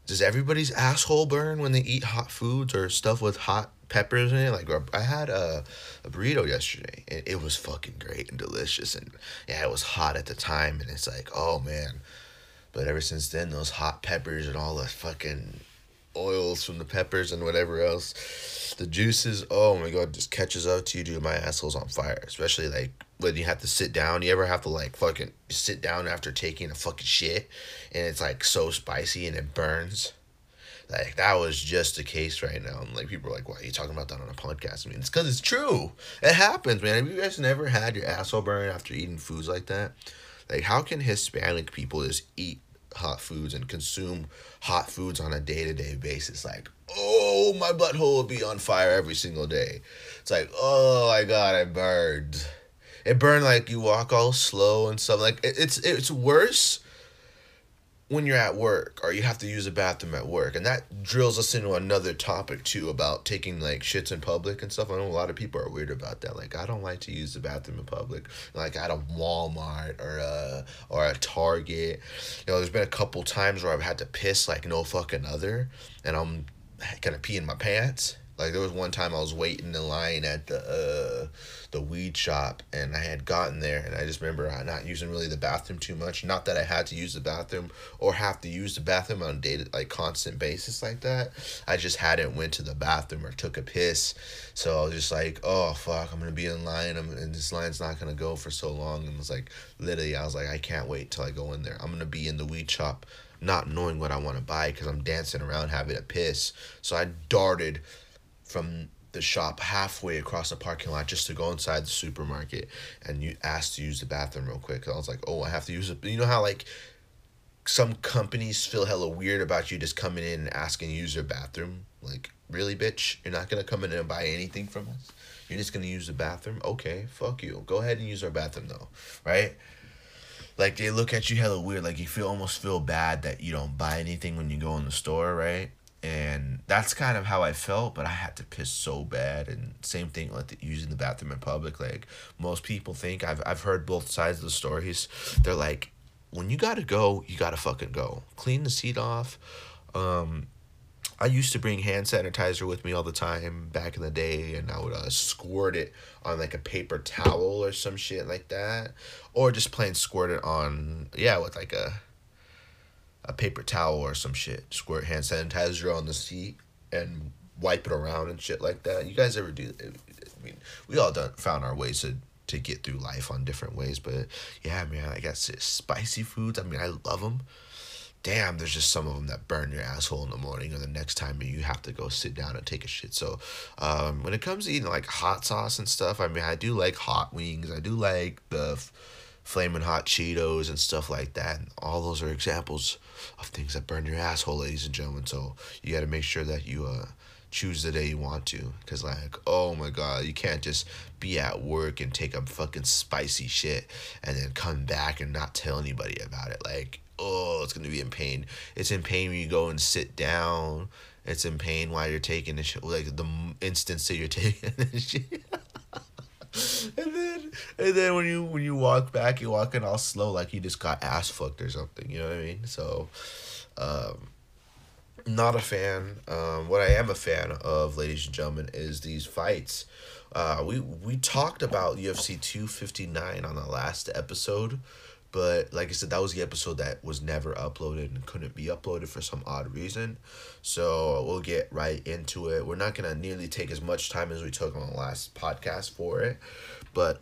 does everybody's asshole burn when they eat hot foods or stuff with hot peppers in it? Like, I had a burrito yesterday, and it was fucking great and delicious, and yeah, it was hot at the time, and it's like, oh man, but ever since then, those hot peppers and all the fucking oils from the peppers and whatever else, the juices, oh my god, just catches up to you, dude. My asshole's on fire, especially like when you have to sit down. You ever have to like fucking sit down after taking a fucking shit, and it's like so spicy and it burns? Like, that was just the case right now. And like, people are like, why are you talking about that on a podcast? I mean, it's because it's true. It happens, man. Have you guys never had your asshole burn after eating foods like that? Like, how can Hispanic people just eat hot foods and consume hot foods on a day-to-day basis? Like, oh, my butthole would be on fire every single day. It's like, oh my god, I burned. It burned like you walk all slow and stuff. Like, it's worse when you're at work or you have to use a bathroom at work. And that drills us into another topic too, about taking like shits in public and stuff. I know a lot of people are weird about that. Like, I don't like to use the bathroom in public, like at a Walmart or a Target. You know, there's been a couple times where I've had to piss like no fucking other, and I'm gonna pee in my pants. Like, there was one time I was waiting in line at the weed shop, and I had gotten there, and I just remember not using really the bathroom too much. Not that I had to use the bathroom or have to use the bathroom on a day, like, constant basis like that. I just hadn't went to the bathroom or took a piss. So I was just like, oh fuck, I'm gonna be in line, and this line's not gonna go for so long. And it was like, literally, I was like, I can't wait till I go in there. I'm gonna be in the weed shop not knowing what I want to buy because I'm dancing around having a piss. So I darted from the shop halfway across the parking lot just to go inside the supermarket, and you asked to use the bathroom real quick. I was like, oh, I have to use it. You know how like some companies feel hella weird about you just coming in and asking to use their bathroom? Like, really, bitch? You're not gonna come in and buy anything from us? You're just gonna use the bathroom? Okay, fuck you. Go ahead and use our bathroom though, right? Like, they look at you hella weird. Like, you almost feel bad that you don't buy anything when you go in the store, right? And that's kind of how I felt, but I had to piss so bad. And same thing, like, using the bathroom in public. Like, most people think, I've heard both sides of the stories. They're like, when you gotta go, you gotta fucking go. Clean the seat off. I used to bring hand sanitizer with me all the time back in the day, and I would squirt it on like a paper towel or some shit like that, or just plain squirt it on, yeah, with like a paper towel or some shit. Squirt hand sanitizer on the seat and wipe it around and shit like that. You guys ever do that? I mean, we all found our ways to get through life on different ways, but yeah, man, I guess it's spicy foods. I mean, I love them. Damn, there's just some of them that burn your asshole in the morning or the next time you have to go sit down and take a shit. So when it comes to eating like hot sauce and stuff, I mean, I do like hot wings. I do like the Flamin' Hot Cheetos and stuff like that. And all those are examples of things that burn your asshole, ladies and gentlemen. So you got to make sure that you choose the day you want to. Because, like, oh my god, you can't just be at work and take a fucking spicy shit and then come back and not tell anybody about it. Like, oh, it's going to be in pain. It's in pain when you go and sit down. It's in pain while you're taking the shit. Like, the instance that you're taking the shit. And then when you walk back, you're walking all slow like you just got ass fucked or something. You know what I mean? So, not a fan. What I am a fan of, ladies and gentlemen, is these fights. We talked about UFC 259 on the last episode, But like I said, that was the episode that was never uploaded and couldn't be uploaded for some odd reason. So we'll get right into it. We're not going to nearly take as much time as we took on the last podcast for it. But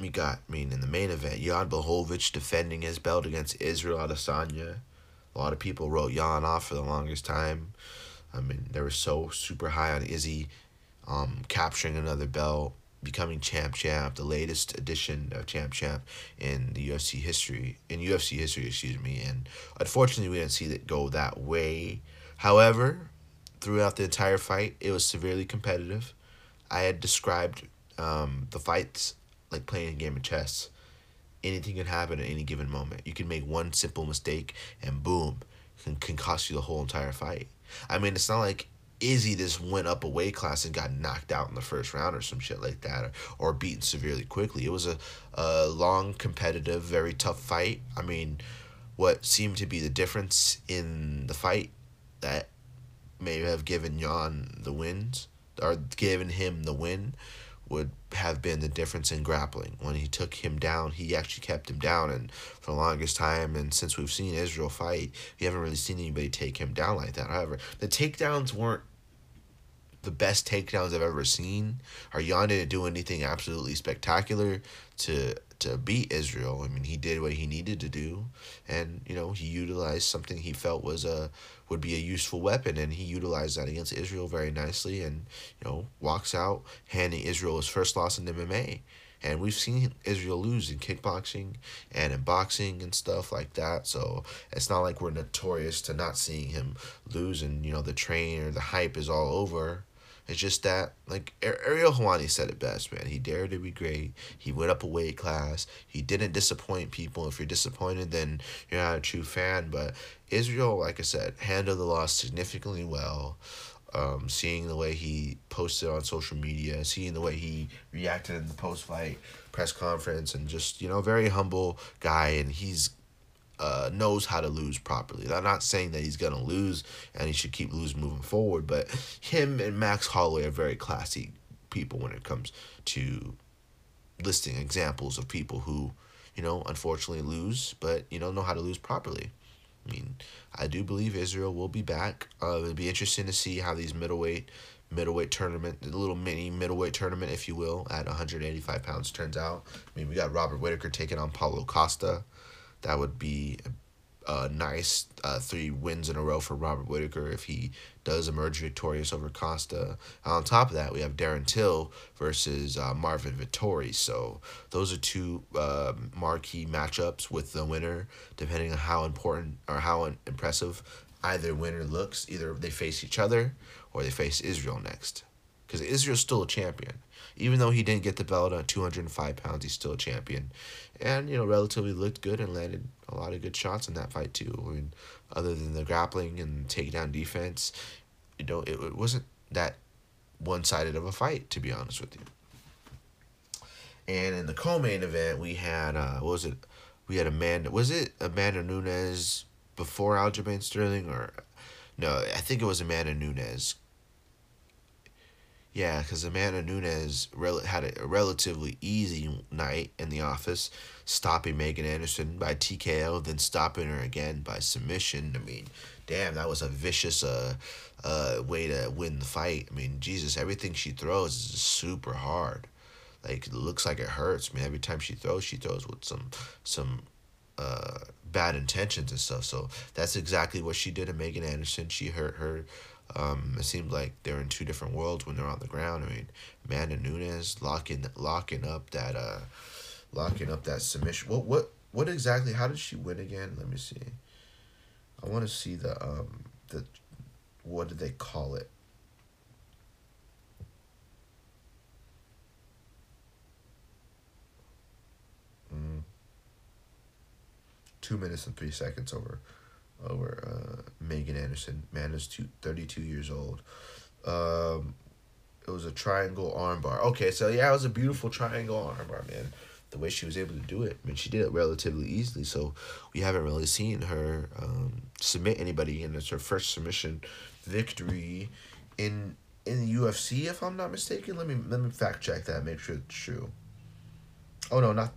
we got, I mean, in the main event, Jan Blachowicz defending his belt against Israel Adesanya. A lot of people wrote Jan off for the longest time. I mean, they were so super high on Izzy capturing another belt, becoming champ, the latest edition of champ in the UFC history, and unfortunately we didn't see it go that way. However, throughout the entire fight, it was severely competitive. I had described the fights like playing a game of chess. Anything can happen at any given moment. You can make one simple mistake and boom, can cost you the whole entire fight. I mean, it's not like Izzy just went up a weight class and got knocked out in the first round or some shit like that, or beaten severely quickly. It was a long, competitive, very tough fight. I mean, what seemed to be the difference in the fight that may have given Jan the wins, or given him the win, would have been the difference in grappling. When he took him down, he actually kept him down, and for the longest time, and since we've seen Israel fight, we haven't really seen anybody take him down like that. However, the takedowns weren't the best takedowns I've ever seen. Jan didn't do anything absolutely spectacular to beat Israel. I mean, he did what he needed to do, and you know, he utilized something he felt was would be a useful weapon, and he utilized that against Israel very nicely, and you know, walks out handing Israel his first loss in MMA. And we've seen Israel lose in kickboxing and in boxing and stuff like that. So it's not like we're notorious to not seeing him lose, and you know, the train or the hype is all over. It's just that, like, Ariel Helwani said it best, man. He dared to be great. He went up a weight class. He didn't disappoint people. If you're disappointed, then you're not a true fan. But Israel, like I said, handled the loss significantly well. Seeing the way he posted on social media, seeing the way he reacted in the post-fight press conference, and just, you know, very humble guy. And he's knows how to lose properly. I'm not saying that he's going to lose and he should keep losing moving forward, but him and Max Holloway are very classy people when it comes to listing examples of people who, you know, unfortunately lose, but, you know how to lose properly. I mean, I do believe Israel will be back. It'll be interesting to see how these middleweight tournament, the little mini middleweight tournament, if you will, at 185 pounds turns out. I mean, we got Robert Whitaker taking on Paulo Costa. That would be a nice 3 wins in a row for Robert Whitaker if he does emerge victorious over Costa. On top of that, we have Darren Till versus Marvin Vittori. So those are 2 marquee matchups with the winner, depending on how important or how impressive either winner looks. Either they face each other or they face Israel next. Because Israel's still a champion. Even though he didn't get the belt at 205 pounds, he's still a champion. And, you know, relatively looked good and landed a lot of good shots in that fight, too. I mean, other than the grappling and takedown defense, you know, it wasn't that one-sided of a fight, to be honest with you. And in the co-main event, we had, Amanda Nunes before Aljamain Sterling? No, I think it was Amanda Nunes. Yeah, because Amanda Nunes had a relatively easy night in the office, stopping Megan Anderson by TKO, then stopping her again by submission. I mean, damn, that was a vicious way to win the fight. I mean, Jesus, everything she throws is super hard. Like, it looks like it hurts. I mean, every time she throws with some bad intentions and stuff. So that's exactly what she did to Megan Anderson. She hurt her. It seemed like they're in 2 different worlds when they're on the ground. I mean, Amanda Nunes locking up that submission. What exactly? How did she win again? Let me see. I want to see the what do they call it? Mm. 2 minutes and 3 seconds over Megan Anderson. Amanda's 32 years old. It was a triangle armbar. Okay, so yeah, it was a beautiful triangle armbar, man. The way she was able to do it. I mean, she did it relatively easily, so we haven't really seen her submit anybody, and it's her first submission victory in the UFC, if I'm not mistaken. Let me fact check that, make sure it's true. Oh no,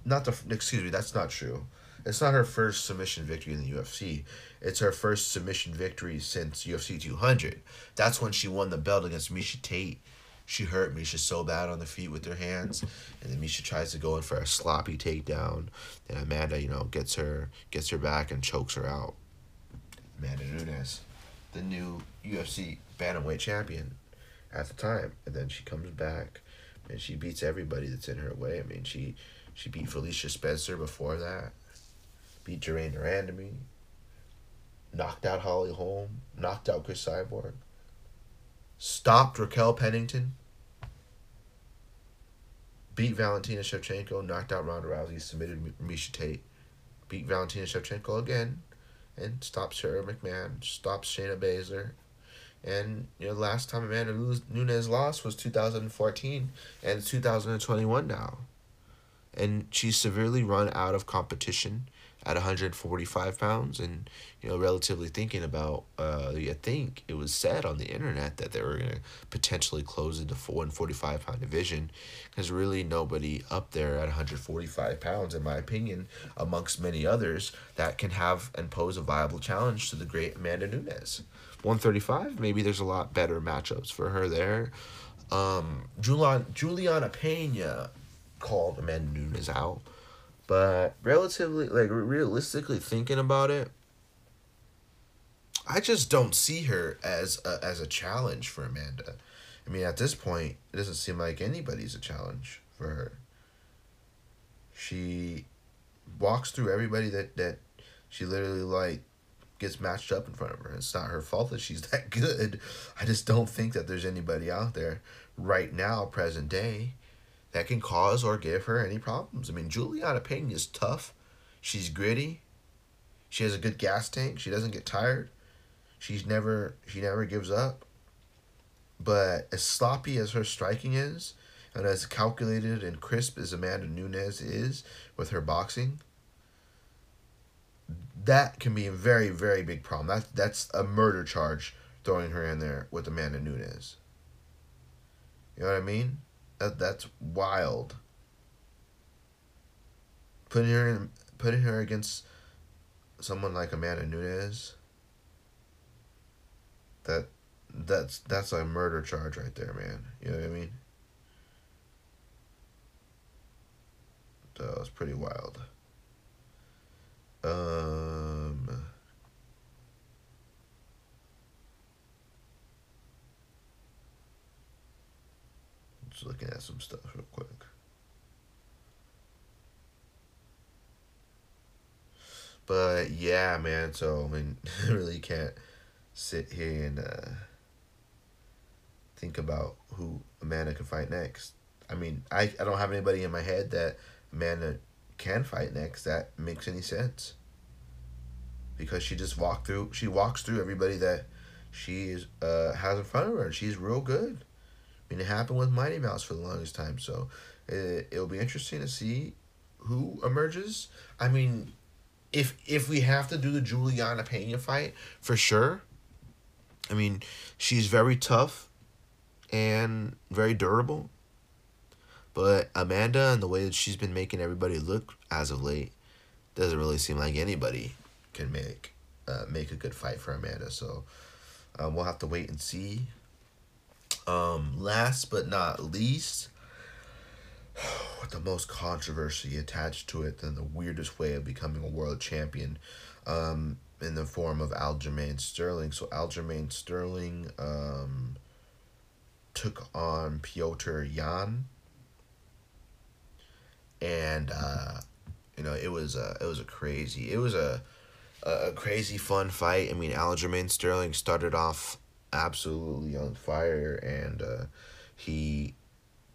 excuse me, that's not true. It's not her first submission victory in the UFC. It's her first submission victory since UFC 200. That's when she won the belt against Miesha Tate. She hurt Miesha so bad on the feet with her hands, and then Miesha tries to go in for a sloppy takedown, and Amanda, gets her back and chokes her out. Amanda Nunes, the new UFC bantamweight champion at the time, and then she comes back and she beats everybody that's in her way. I mean, she beat Felicia Spencer before that, beat Geraint Randami, knocked out Holly Holm, knocked out Chris Cyborg, stopped Raquel Pennington, beat Valentina Shevchenko, knocked out Ronda Rousey, submitted Miesha Tate, beat Valentina Shevchenko again, and stopped Sarah McMahon, stopped Shayna Baszler. And last time Amanda Nunes lost was 2014, and it's 2021 now. And she's severely run out of competition at 145 pounds. And, relatively thinking about, I think it was said on the internet that they were going to potentially close the 145 pound division, because really nobody up there at 145 pounds, in my opinion, amongst many others, that can have and pose a viable challenge to the great Amanda Nunes. 135, maybe there's a lot better matchups for her there. Juliana Pena called Amanda Nunes out. But realistically thinking about it, I just don't see her as a challenge for Amanda. I mean, at this point, it doesn't seem like anybody's a challenge for her. She walks through everybody that she literally gets matched up in front of her. It's not her fault that she's that good. I just don't think that there's anybody out there right now, present day, that can cause or give her any problems. I mean, Juliana Pena is tough. She's gritty. She has a good gas tank. She doesn't get tired. She never gives up. But as sloppy as her striking is, and as calculated and crisp as Amanda Nunes is with her boxing, that can be a very, very big problem. That's a murder charge, throwing her in there with Amanda Nunes. You know what I mean? That's wild. Putting her against someone like Amanda Nunes, that's a murder charge right there, man. You know what I mean? So it's pretty wild. Just looking at some stuff real quick. But yeah, man, so I mean, I really can't sit here and think about who Amanda can fight next. I mean, I don't have anybody in my head that Amanda can fight next that makes any sense, because she walks through everybody that she is has in front of her, and she's real good. I mean, it happened with Mighty Mouse for the longest time, so it'll be interesting to see who emerges. I mean, if we have to do the Juliana Pena fight, for sure. I mean, she's very tough and very durable. But Amanda, and the way that she's been making everybody look as of late, doesn't really seem like anybody can make a good fight for Amanda. So we'll have to wait and see. Last but not least, with the most controversy attached to it than the weirdest way of becoming a world champion, in the form of Aljamain Sterling. So Aljamain Sterling took on Petr Yan. And it was a crazy fun fight. I mean, Aljamain Sterling started off absolutely on fire, and he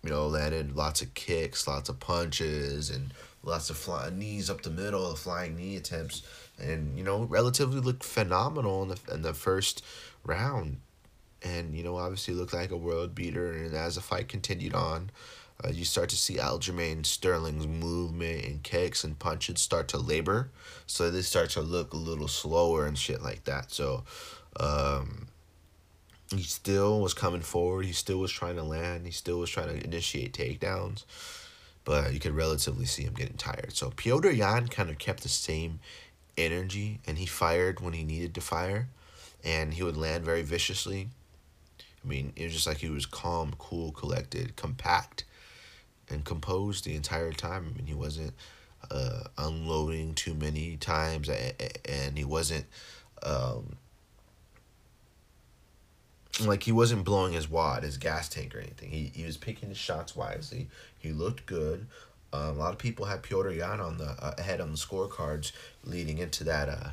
landed lots of kicks, lots of punches, and lots of knees up the middle, flying knee attempts, and relatively looked phenomenal in the first round, and obviously looked like a world beater. And as the fight continued on, you start to see Aljamain Sterling's movement and kicks and punches start to labor. So they start to look a little slower and shit like that. So he still was coming forward. He still was trying to land. He still was trying to initiate takedowns. but you could relatively see him getting tired. So Petr Yan kind of kept the same energy, and he fired when he needed to fire, and he would land very viciously. I mean, it was just like he was calm, cool, collected, compact, and composed the entire time. I mean, he wasn't unloading too many times, and he wasn't he wasn't blowing his wad, his gas tank or anything. He was picking his shots wisely. He looked good. A lot of people had Petr Yan on the ahead on the scorecards leading into the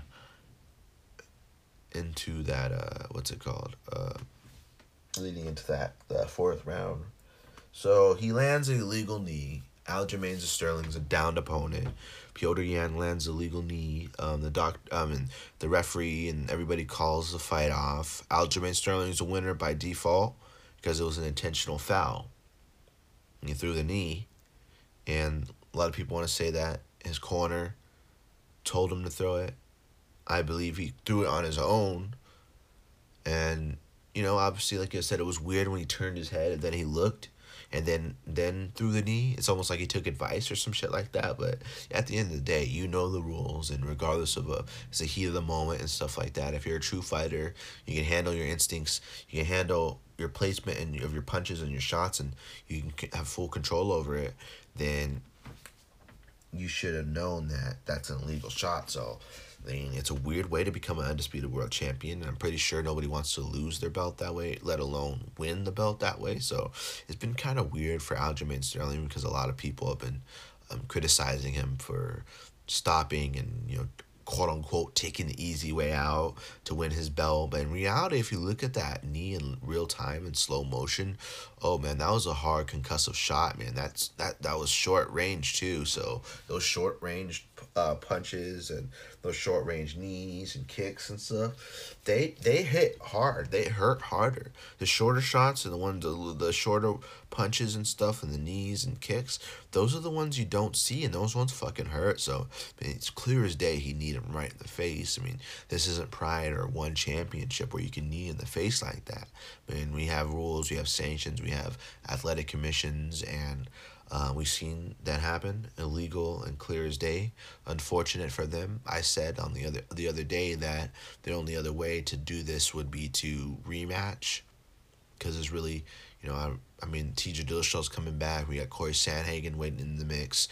fourth round. So he lands an illegal knee. Aljamain Sterling's a downed opponent. Petr Yan lands a legal knee. And the referee and everybody calls the fight off. Aljamain Sterling's a winner by default because it was an intentional foul. And he threw the knee, and a lot of people want to say that his corner told him to throw it. I believe he threw it on his own, and obviously, like I said, it was weird when he turned his head and then he looked. And then through the knee, it's almost like he took advice or some shit like that. But at the end of the day, you know the rules. And regardless of it's the heat of the moment and stuff like that, if you're a true fighter, you can handle your instincts. You can handle your placement and of your punches and your shots, and you can have full control over it. Then you should have known that that's an illegal shot. So it's a weird way to become an undisputed world champion, and I'm pretty sure nobody wants to lose their belt that way, let alone win the belt that way. So it's been kind of weird for Aljamain Sterling because a lot of people have been criticizing him for stopping and, quote unquote, taking the easy way out to win his belt. But in reality, if you look at that knee in real time in slow motion, oh man, that was a hard concussive shot, man. That was short range too. So those short range punches and those short range knees and kicks and stuff, they hit hard. They hurt harder. The shorter shots and the shorter punches and stuff and the knees and kicks, those are the ones you don't see, and those ones fucking hurt. So it's clear as day he kneed him right in the face. I mean, this isn't Pride or one championship where you can knee in the face like that. I mean, we have rules, we have sanctions, we have athletic commissions, and we've seen that happen, illegal and clear as day. Unfortunate for them. I said on the other day that the only other way to do this would be to rematch, because it's really, I mean, TJ Dillashaw's coming back. We got Corey Sandhagen waiting in the mix.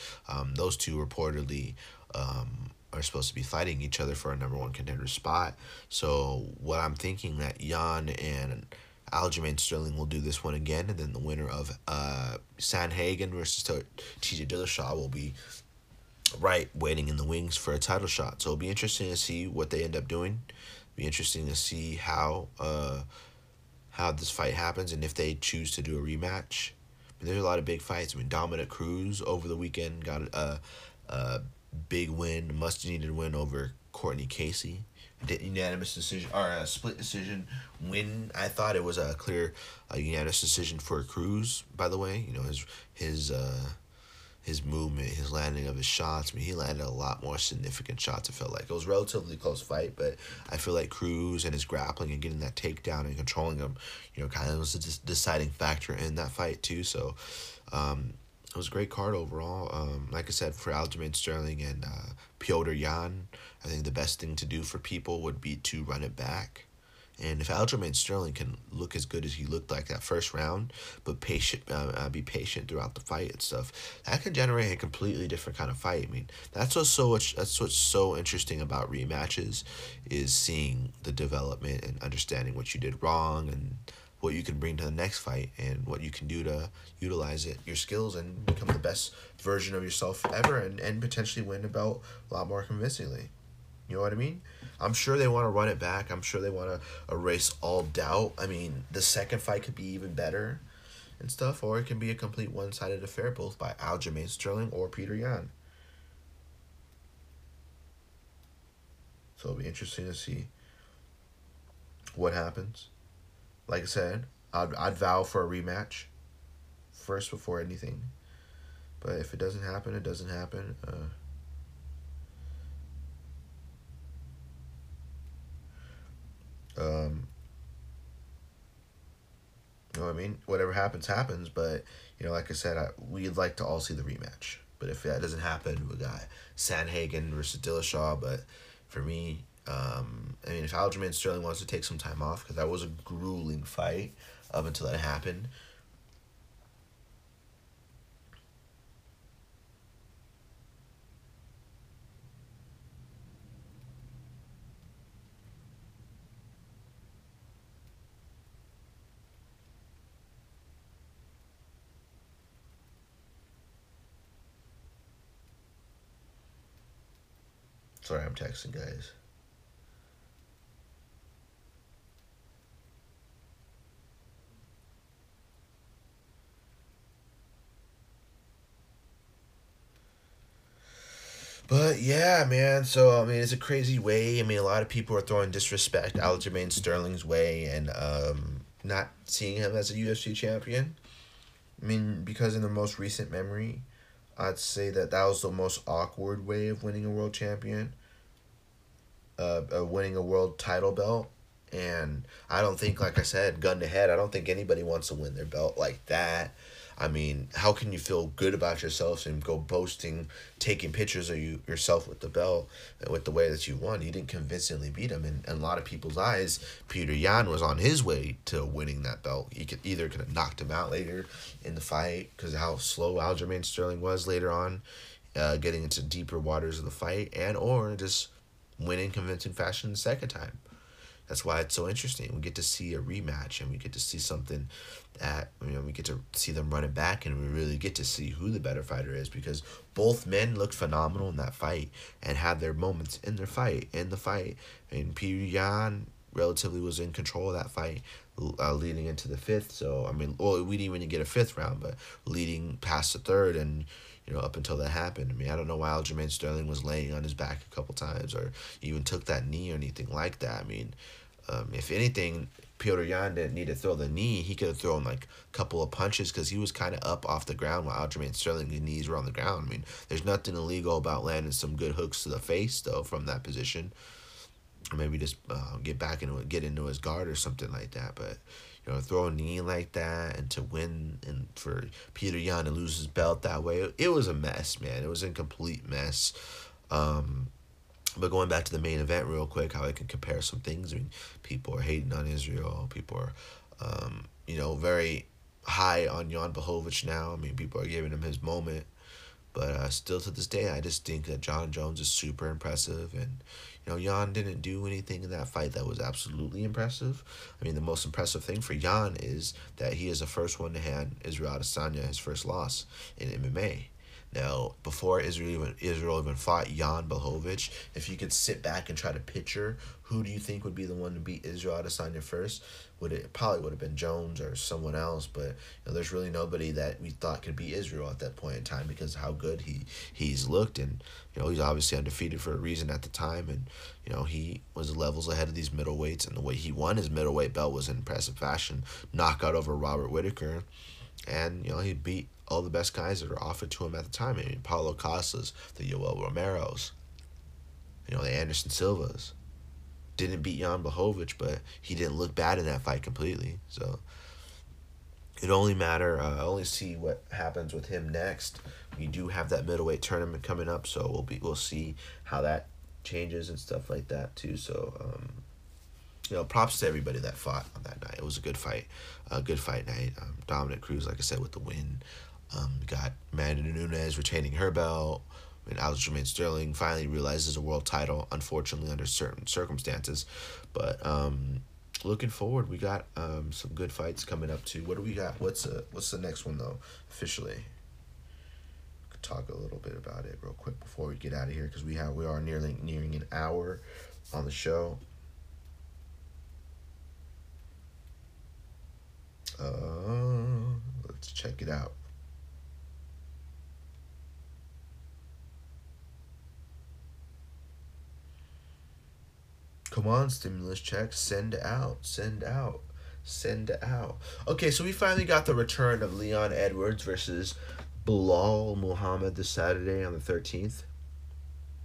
Those two reportedly are supposed to be fighting each other for a number one contender spot. So what I'm thinking that Yan and Aljamain Sterling will do this one again, and then the winner of Sandhagen versus TJ Dillashaw will be waiting in the wings for a title shot. So it'll be interesting to see what they end up doing. It'll be interesting to see how this fight happens and if they choose to do a rematch. I mean, there's a lot of big fights. I mean, Dominick Cruz over the weekend got a big win, must-needed win over Courtney Casey. Unanimous decision or a split decision win. I thought it was a clear unanimous decision for Cruz, by the way. His movement, his landing of his shots. I mean, he landed a lot more significant shots, it felt like. It was a relatively close fight, but I feel like Cruz and his grappling and getting that takedown and controlling him, kind of was a deciding factor in that fight too. So it was a great card overall. Like I said, for Aljamain Sterling and Petr Yan, I think the best thing to do for people would be to run it back. And if Aljamain Sterling can look as good as he looked like that first round, but be patient throughout the fight and stuff, that can generate a completely different kind of fight. I mean, that's what's so interesting about rematches is seeing the development and understanding what you did wrong and what you can bring to the next fight and what you can do to utilize it, your skills, and become the best version of yourself ever and potentially win the belt a lot more convincingly. You know what I mean? I'm sure they want to run it back. I'm sure they want to erase all doubt. I mean, the second fight could be even better and stuff, or it can be a complete one-sided affair, both by Aljamain Sterling or Petr Yan. So it'll be interesting to see what happens. Like I said, I'd vow for a rematch first before anything. But if it doesn't happen, it doesn't happen. know what I mean? Whatever happens, happens. But, you know, like I said, we'd like to all see the rematch. But if that doesn't happen, we got Sandhagen versus Dillashaw. But for me, I mean, if Aljamain Sterling wants to take some time off, because that was a grueling fight up until that happened. Sorry, I'm texting, guys. But yeah, man, so I mean, it's a crazy way. I mean, a lot of people are throwing disrespect Aljamain Sterling's way and not seeing him as a UFC champion. I mean, because in the most recent memory, I'd say that was the most awkward way of winning a world champion. Winning a world title belt. And I don't think, like I said, gun to head, I don't think anybody wants to win their belt like that. I mean, how can you feel good about yourself and go boasting, taking pictures of yourself with the belt, with the way that you won? You didn't convincingly beat him. And in a lot of people's eyes, Petr Yan was on his way to winning that belt. He could either could have knocked him out later in the fight because of how slow Aljamain Sterling was later on, getting into deeper waters of the fight, and or just win in convincing fashion the second time. That's why it's so interesting. We get to see a rematch, and we get to see something that, you know, we get to see them running back, and we really get to see who the better fighter is, because both men looked phenomenal in that fight and had their moments in their fight, in the fight. And Petr Yan relatively was in control of that fight leading into the fifth. So, I mean, well, we didn't even get a fifth round, but leading past the third and, you know, up until that happened. I mean, I don't know why Aljamain Sterling was laying on his back a couple times or even took that knee or anything like that. I mean, if anything, Petr Yan didn't need to throw the knee. He could have thrown, like, a couple of punches because he was kind of up off the ground while Aljamain Sterling's knees were on the ground. I mean, there's nothing illegal about landing some good hooks to the face, though, from that position. Or maybe just get into his guard or something like that. But, you know, throw a knee like that and to win and for Petr Yan to lose his belt that way, it was a mess, man. It was a complete mess. But going back to the main event real quick, how I can compare some things. I mean, people are hating on Israel. People are, you know, very high on Jan Blachowicz now. I mean, people are giving him his moment. But still to this day, I just think that Jon Jones is super impressive. And, you know, Jan didn't do anything in that fight that was absolutely impressive. I mean, the most impressive thing for Jan is that he is the first one to hand Israel Adesanya his first loss in MMA. Now, before Israel even fought Jan Blachowicz, if you could sit back and try to picture who do you think would be the one to beat Israel Adesanya first, it probably would have been Jones or someone else. But, you know, there's really nobody that we thought could beat Israel at that point in time because of how good he's looked. And, you know, he's obviously undefeated for a reason at the time. And, you know, he was levels ahead of these middleweights. And the way he won his middleweight belt was in impressive fashion. Knockout over Robert Whitaker. And, you know, he beat all the best guys that were offered to him at the time. I mean, Paulo Costa's, the Yoel Romero's, you know, the Anderson Silva's. Didn't beat Jan Blachowicz, but he didn't look bad in that fight completely. So it only matter. I only see what happens with him next. We do have that middleweight tournament coming up, so we'll see how that changes and stuff like that too. So you know, props to everybody that fought on that night. It was a good fight, night. Dominick Cruz, like I said, with the win. We got Amanda Nunes retaining her belt. I mean, Aljamain Sterling finally realizes a world title, unfortunately, under certain circumstances. But looking forward, we got some good fights coming up, too. What do we got? What's the next one, though, officially? We could talk a little bit about it real quick before we get out of here because we are nearing an hour on the show. Let's check it out. Come on, stimulus checks. Send out. Okay, so we finally got the return of Leon Edwards versus Bilal Muhammad this Saturday on the 13th.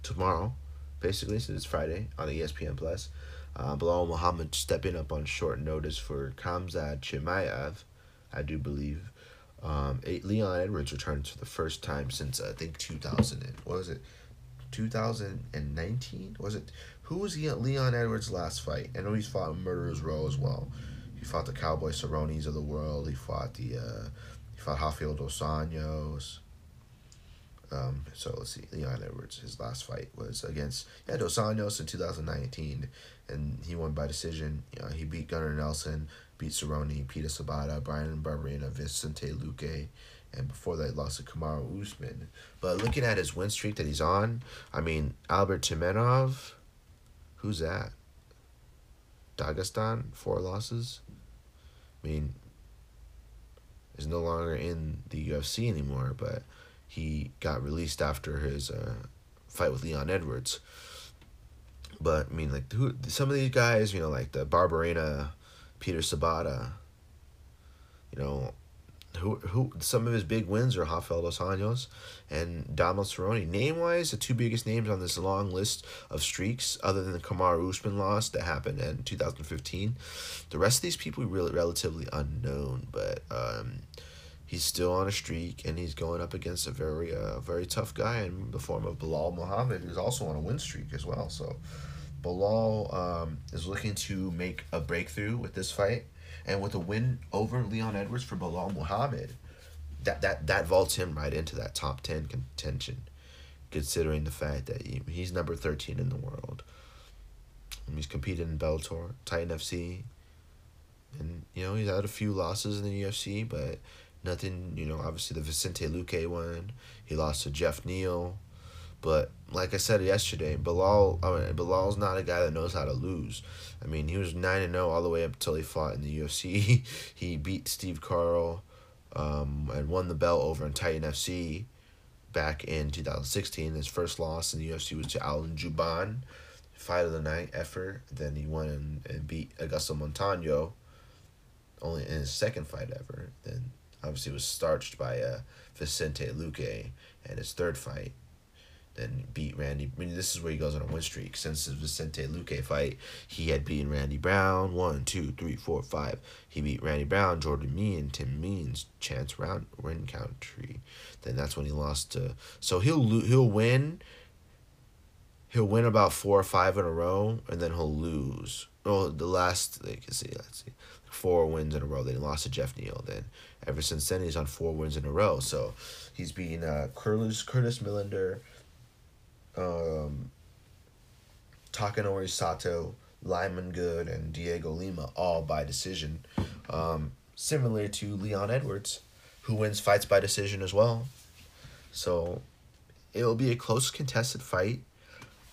Tomorrow, basically, since it's Friday on ESPN+. Bilal Muhammad stepping up on short notice for Khamzat Chimaev. I do believe. Leon Edwards returned for the first time since, I think, 2019? Was it? Who was Leon Edwards' last fight? I know he's fought Murderers Row as well. He fought the Cowboy Cerrones of the world. He fought he fought Rafael Dos Anjos. So let's see, Leon Edwards, his last fight was against Dos Anjos in 2019, and he won by decision. He beat Gunnar Nelson, beat Cerrone, Peter Sabata, Brian Barberena, Vicente Luque, and before that he lost to Kamaru Usman. But looking at his win streak that he's on, I mean, Albert Timenov, who's that? Dagestan, 4 losses. I mean, is no longer in the UFC anymore, but he got released after his fight with Leon Edwards. But I mean, like, some of these guys, you know, like the Barberena, Peter Sabata, you know, who some of his big wins are Rafael Dos Anjos and Donald Cerrone. Name-wise, the two biggest names on this long list of streaks, other than the Kamaru Usman loss that happened in 2015, the rest of these people are really relatively unknown, but he's still on a streak, and he's going up against a very tough guy in the form of Bilal Muhammad, who's also on a win streak as well. So Bilal is looking to make a breakthrough with this fight. And with a win over Leon Edwards for Bilal Muhammad, that vaults him right into that top 10 contention, considering the fact that he's number 13 in the world. And he's competed in Bellator, Titan FC, and, you know, he's had a few losses in the UFC, but nothing, you know, obviously the Vicente Luque one, he lost to Jeff Neal. But like I said yesterday, Bilal's not a guy that knows how to lose. I mean, he was 9-0 all the way up until he fought in the UFC. He beat Steve Carl and won the belt over in Titan FC back in 2016. His first loss in the UFC was to Alan Juban, fight of the night effort. Then he won and beat Augusto Montaño, only in his second fight ever. Then obviously was starched by Vicente Luque in his third fight. Then beat Randy. I mean, this is where he goes on a win streak. Since the Vicente Luque fight, he had beaten Randy Brown. 1, 2, 3, 4, 5. He beat Randy Brown, Jordan Meehan, Tim Means, Chance Roundtree. Then that's when he lost to. So he'll win. He'll win about 4 or 5 in a row, and then he'll lose. Oh, the last, let's see, 4 wins in a row. Then he lost to Jeff Neal. Then ever since then, he's on 4 wins in a row. So he's beaten Curtis Millender, Takanori Sato, Lyman Good, and Diego Lima, all by decision. Similar to Leon Edwards, who wins fights by decision as well. So it'll be a close contested fight.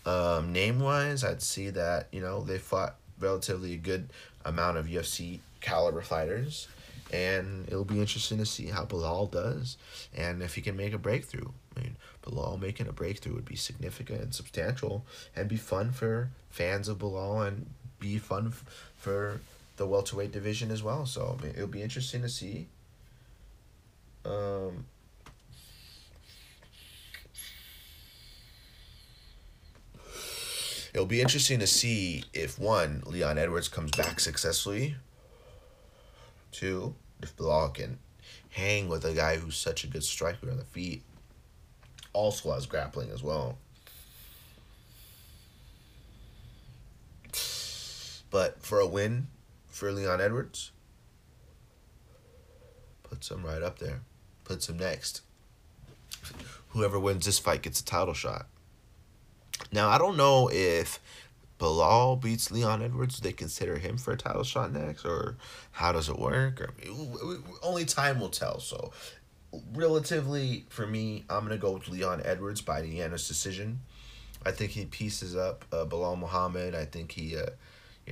Name-wise, I'd see that, you know, they fought relatively a good amount of UFC caliber fighters, and it'll be interesting to see how Bilal does and if he can make a breakthrough. I mean, Bilal making a breakthrough would be significant and substantial and be fun for fans of Bilal and be fun for the welterweight division as well. So, I mean, it'll be interesting to see. It'll be interesting to see if, 1, Leon Edwards comes back successfully, 2, if Bilal can hang with a guy who's such a good striker on the feet, also has grappling as well. But for a win for Leon Edwards, puts him right up there, puts him next. Whoever wins this fight gets a title shot. Now, I don't know if Bilal beats Leon Edwards, do they consider him for a title shot next, or how does it work? Or, only time will tell. So relatively, for me, I'm going to go with Leon Edwards by unanimous decision. I think he pieces up Bilal Muhammad. I think he,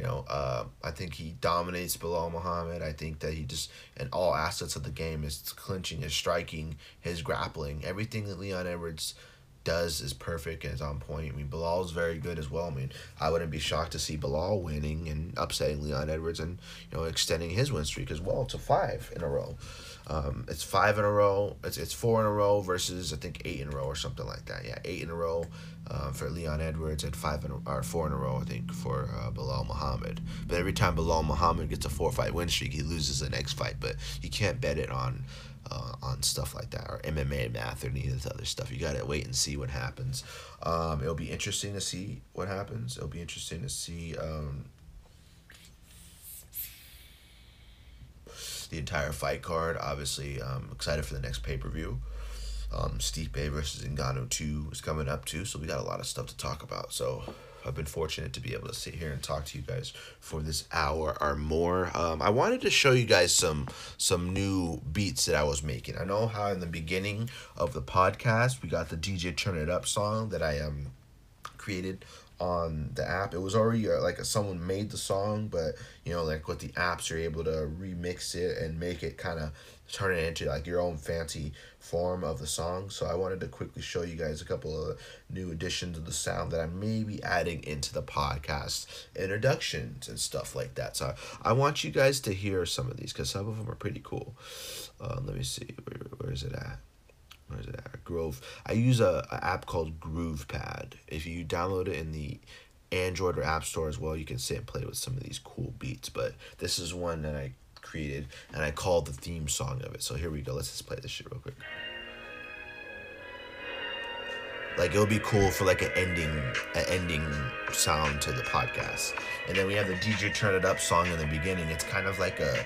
I think he dominates Bilal Muhammad. I think that he just, in all assets of the game, is clinching, is striking, his grappling, everything that Leon Edwards does is perfect and is on point. I mean, Bilal's very good as well. I mean, I wouldn't be shocked to see Bilal winning and upsetting Leon Edwards and, you know, extending his win streak as well to 5 in a row. It's 5 in a row. It's 4 in a row versus, I think, 8 in a row or something like that. Yeah, 8 in a row for Leon Edwards and 4 in a row, I think, for Bilal Muhammad. But every time Bilal Muhammad gets a 4-fight win streak, he loses the next fight. But you can't bet it on stuff like that, or MMA math, or any of this other stuff. You gotta wait and see what happens. It'll be interesting to see what happens. It'll be interesting to see the entire fight card. Obviously, excited for the next pay-per-view. Stipe versus Ngannou 2 is coming up too, so we got a lot of stuff to talk about. So I've been fortunate to be able to sit here and talk to you guys for this hour or more. I wanted to show you guys some new beats that I was making. I know how in the beginning of the podcast, we got the DJ Turn It Up song that I created on the app. It was already someone made the song, but you know, like with the apps, you're able to remix it and make it kind of turn it into like your own fancy form of the song. So I wanted to quickly show you guys a couple of new additions of the sound that I may be adding into the podcast introductions and stuff like that. So I want you guys to hear some of these because some of them are pretty cool. Let me see, where is it at? Groove. I use a app called GroovePad. If you download it in the Android or App Store as well, you can sit and play with some of these cool beats. But this is one that I created and I called the theme song of it. So here we go. Let's just play this shit real quick. Like, it'll be cool for like an ending sound to the podcast. And then we have the DJ Turn It Up song in the beginning. It's kind of like a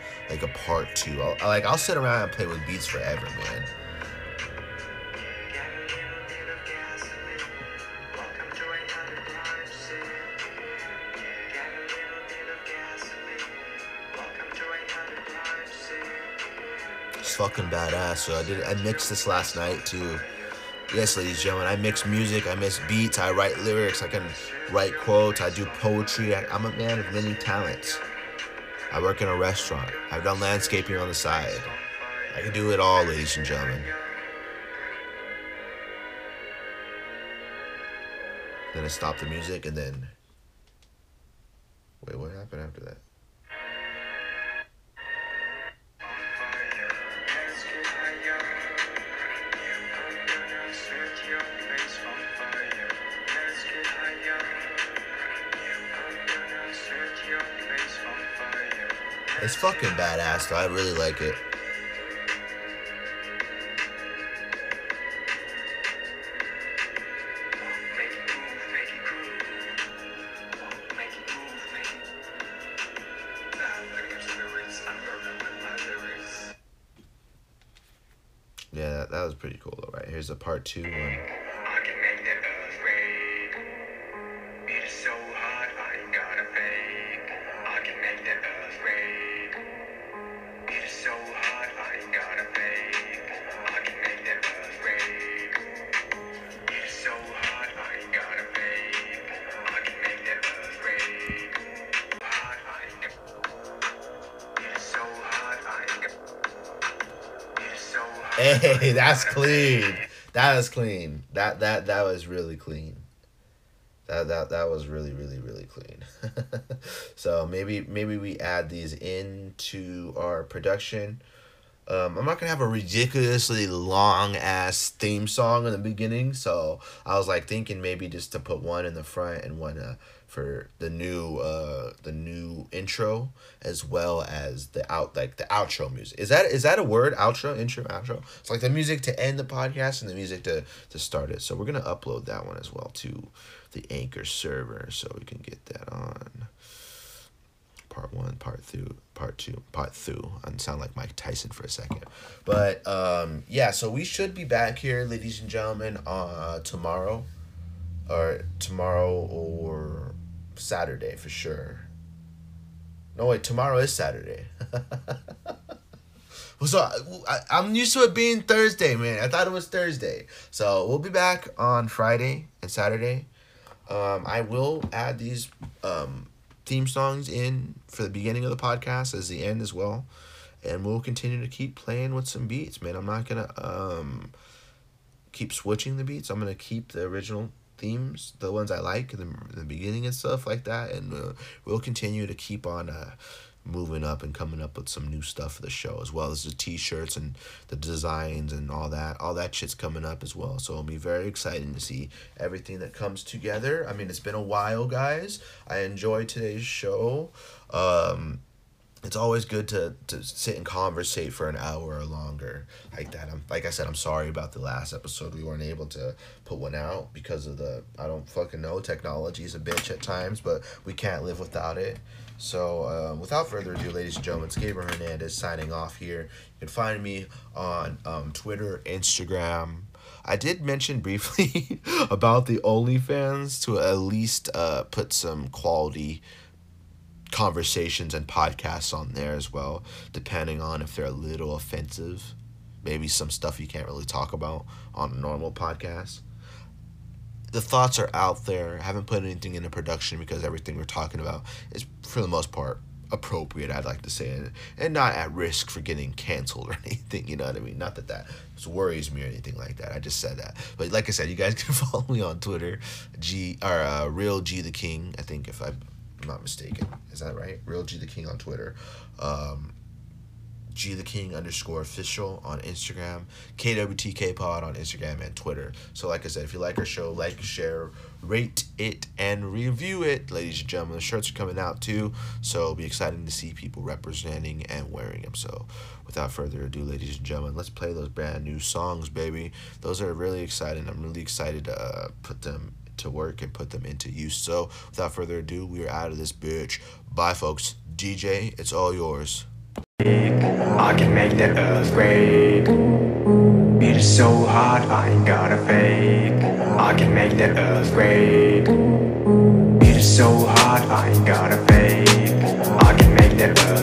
part two. I'll sit around and play with beats forever, man. Fucking badass. So I mixed this last night too. Yes, ladies and gentlemen, I mix music, I mix beats, I write lyrics, I can write quotes, I do poetry. I'm a man of many talents. I work in a restaurant. I've done landscaping on the side. I can do it all, ladies and gentlemen. Then I stopped the music and then... Wait, what happened after that? It's fucking badass though, I really like it. Yeah, that was pretty cool though, right? Here's the part 2 one. Hey, that's clean. That is clean. That was really clean. That was really, really, really clean. So maybe we add these into our production. I'm not gonna have a ridiculously long ass theme song in the beginning, so I was like thinking maybe just to put one in the front and one for the new intro as well as the outro music. Is that a word? Outro, intro, outro. It's like the music to end the podcast and the music to start it. So we're gonna upload that one as well to the Anchor server so we can get that on. Part 1, part 2, part 2. I sound like Mike Tyson for a second. But, yeah, so we should be back here, ladies and gentlemen, tomorrow or Saturday for sure. No, wait, tomorrow is Saturday. Well, so I'm used to it being Thursday, man. I thought it was Thursday. So we'll be back on Friday and Saturday. I will add these... theme songs in for the beginning of the podcast as the end as well, and we'll continue to keep playing with some beats, man. I'm not gonna keep switching the beats. I'm going to keep the original themes, the ones I like in the beginning and stuff like that. And we'll continue to keep on moving up and coming up with some new stuff for the show, as well as the t-shirts and the designs and all that. All that shit's coming up as well. So it'll be very exciting to see everything that comes together. I mean, it's been a while, guys. I enjoyed today's show. It's always good to sit and conversate for an hour or longer like that. Like I said, I'm sorry about the last episode. We weren't able to put one out because of the, I don't fucking know, technology is a bitch at times, but we can't live without it. So without further ado, ladies and gentlemen, it's Gabriel Hernandez signing off here. You can find me on Twitter, Instagram. I did mention briefly about the OnlyFans to at least put some quality conversations and podcasts on there as well, depending on if they're a little offensive. Maybe some stuff you can't really talk about on a normal podcast. The thoughts are out there. I haven't put anything into production because everything we're talking about is, for the most part, appropriate, I'd like to say, and not at risk for getting canceled or anything, you know what I mean? Not that that worries me or anything like that. I just said that. But like I said, you guys can follow me on Twitter, Real G the King, I think, if I'm not mistaken. Is that right? Real G the King on Twitter. G the King _official on Instagram, KWTK pod on Instagram and Twitter. So like I said, if you like our show, like, share, rate it, and review it. Ladies and gentlemen, the shirts are coming out too, so it'll be exciting to see people representing and wearing them. So without further ado, ladies and gentlemen, let's play those brand new songs, baby. Those are really exciting. I'm really excited to put them to work and put them into use. So without further ado, we are out of this bitch. Bye, folks. DJ, it's all yours. I can make the earth quake. It is so hot, I ain't gotta fake. I can make the earth quake. It is so hot, I ain't gotta fake. I can make the earth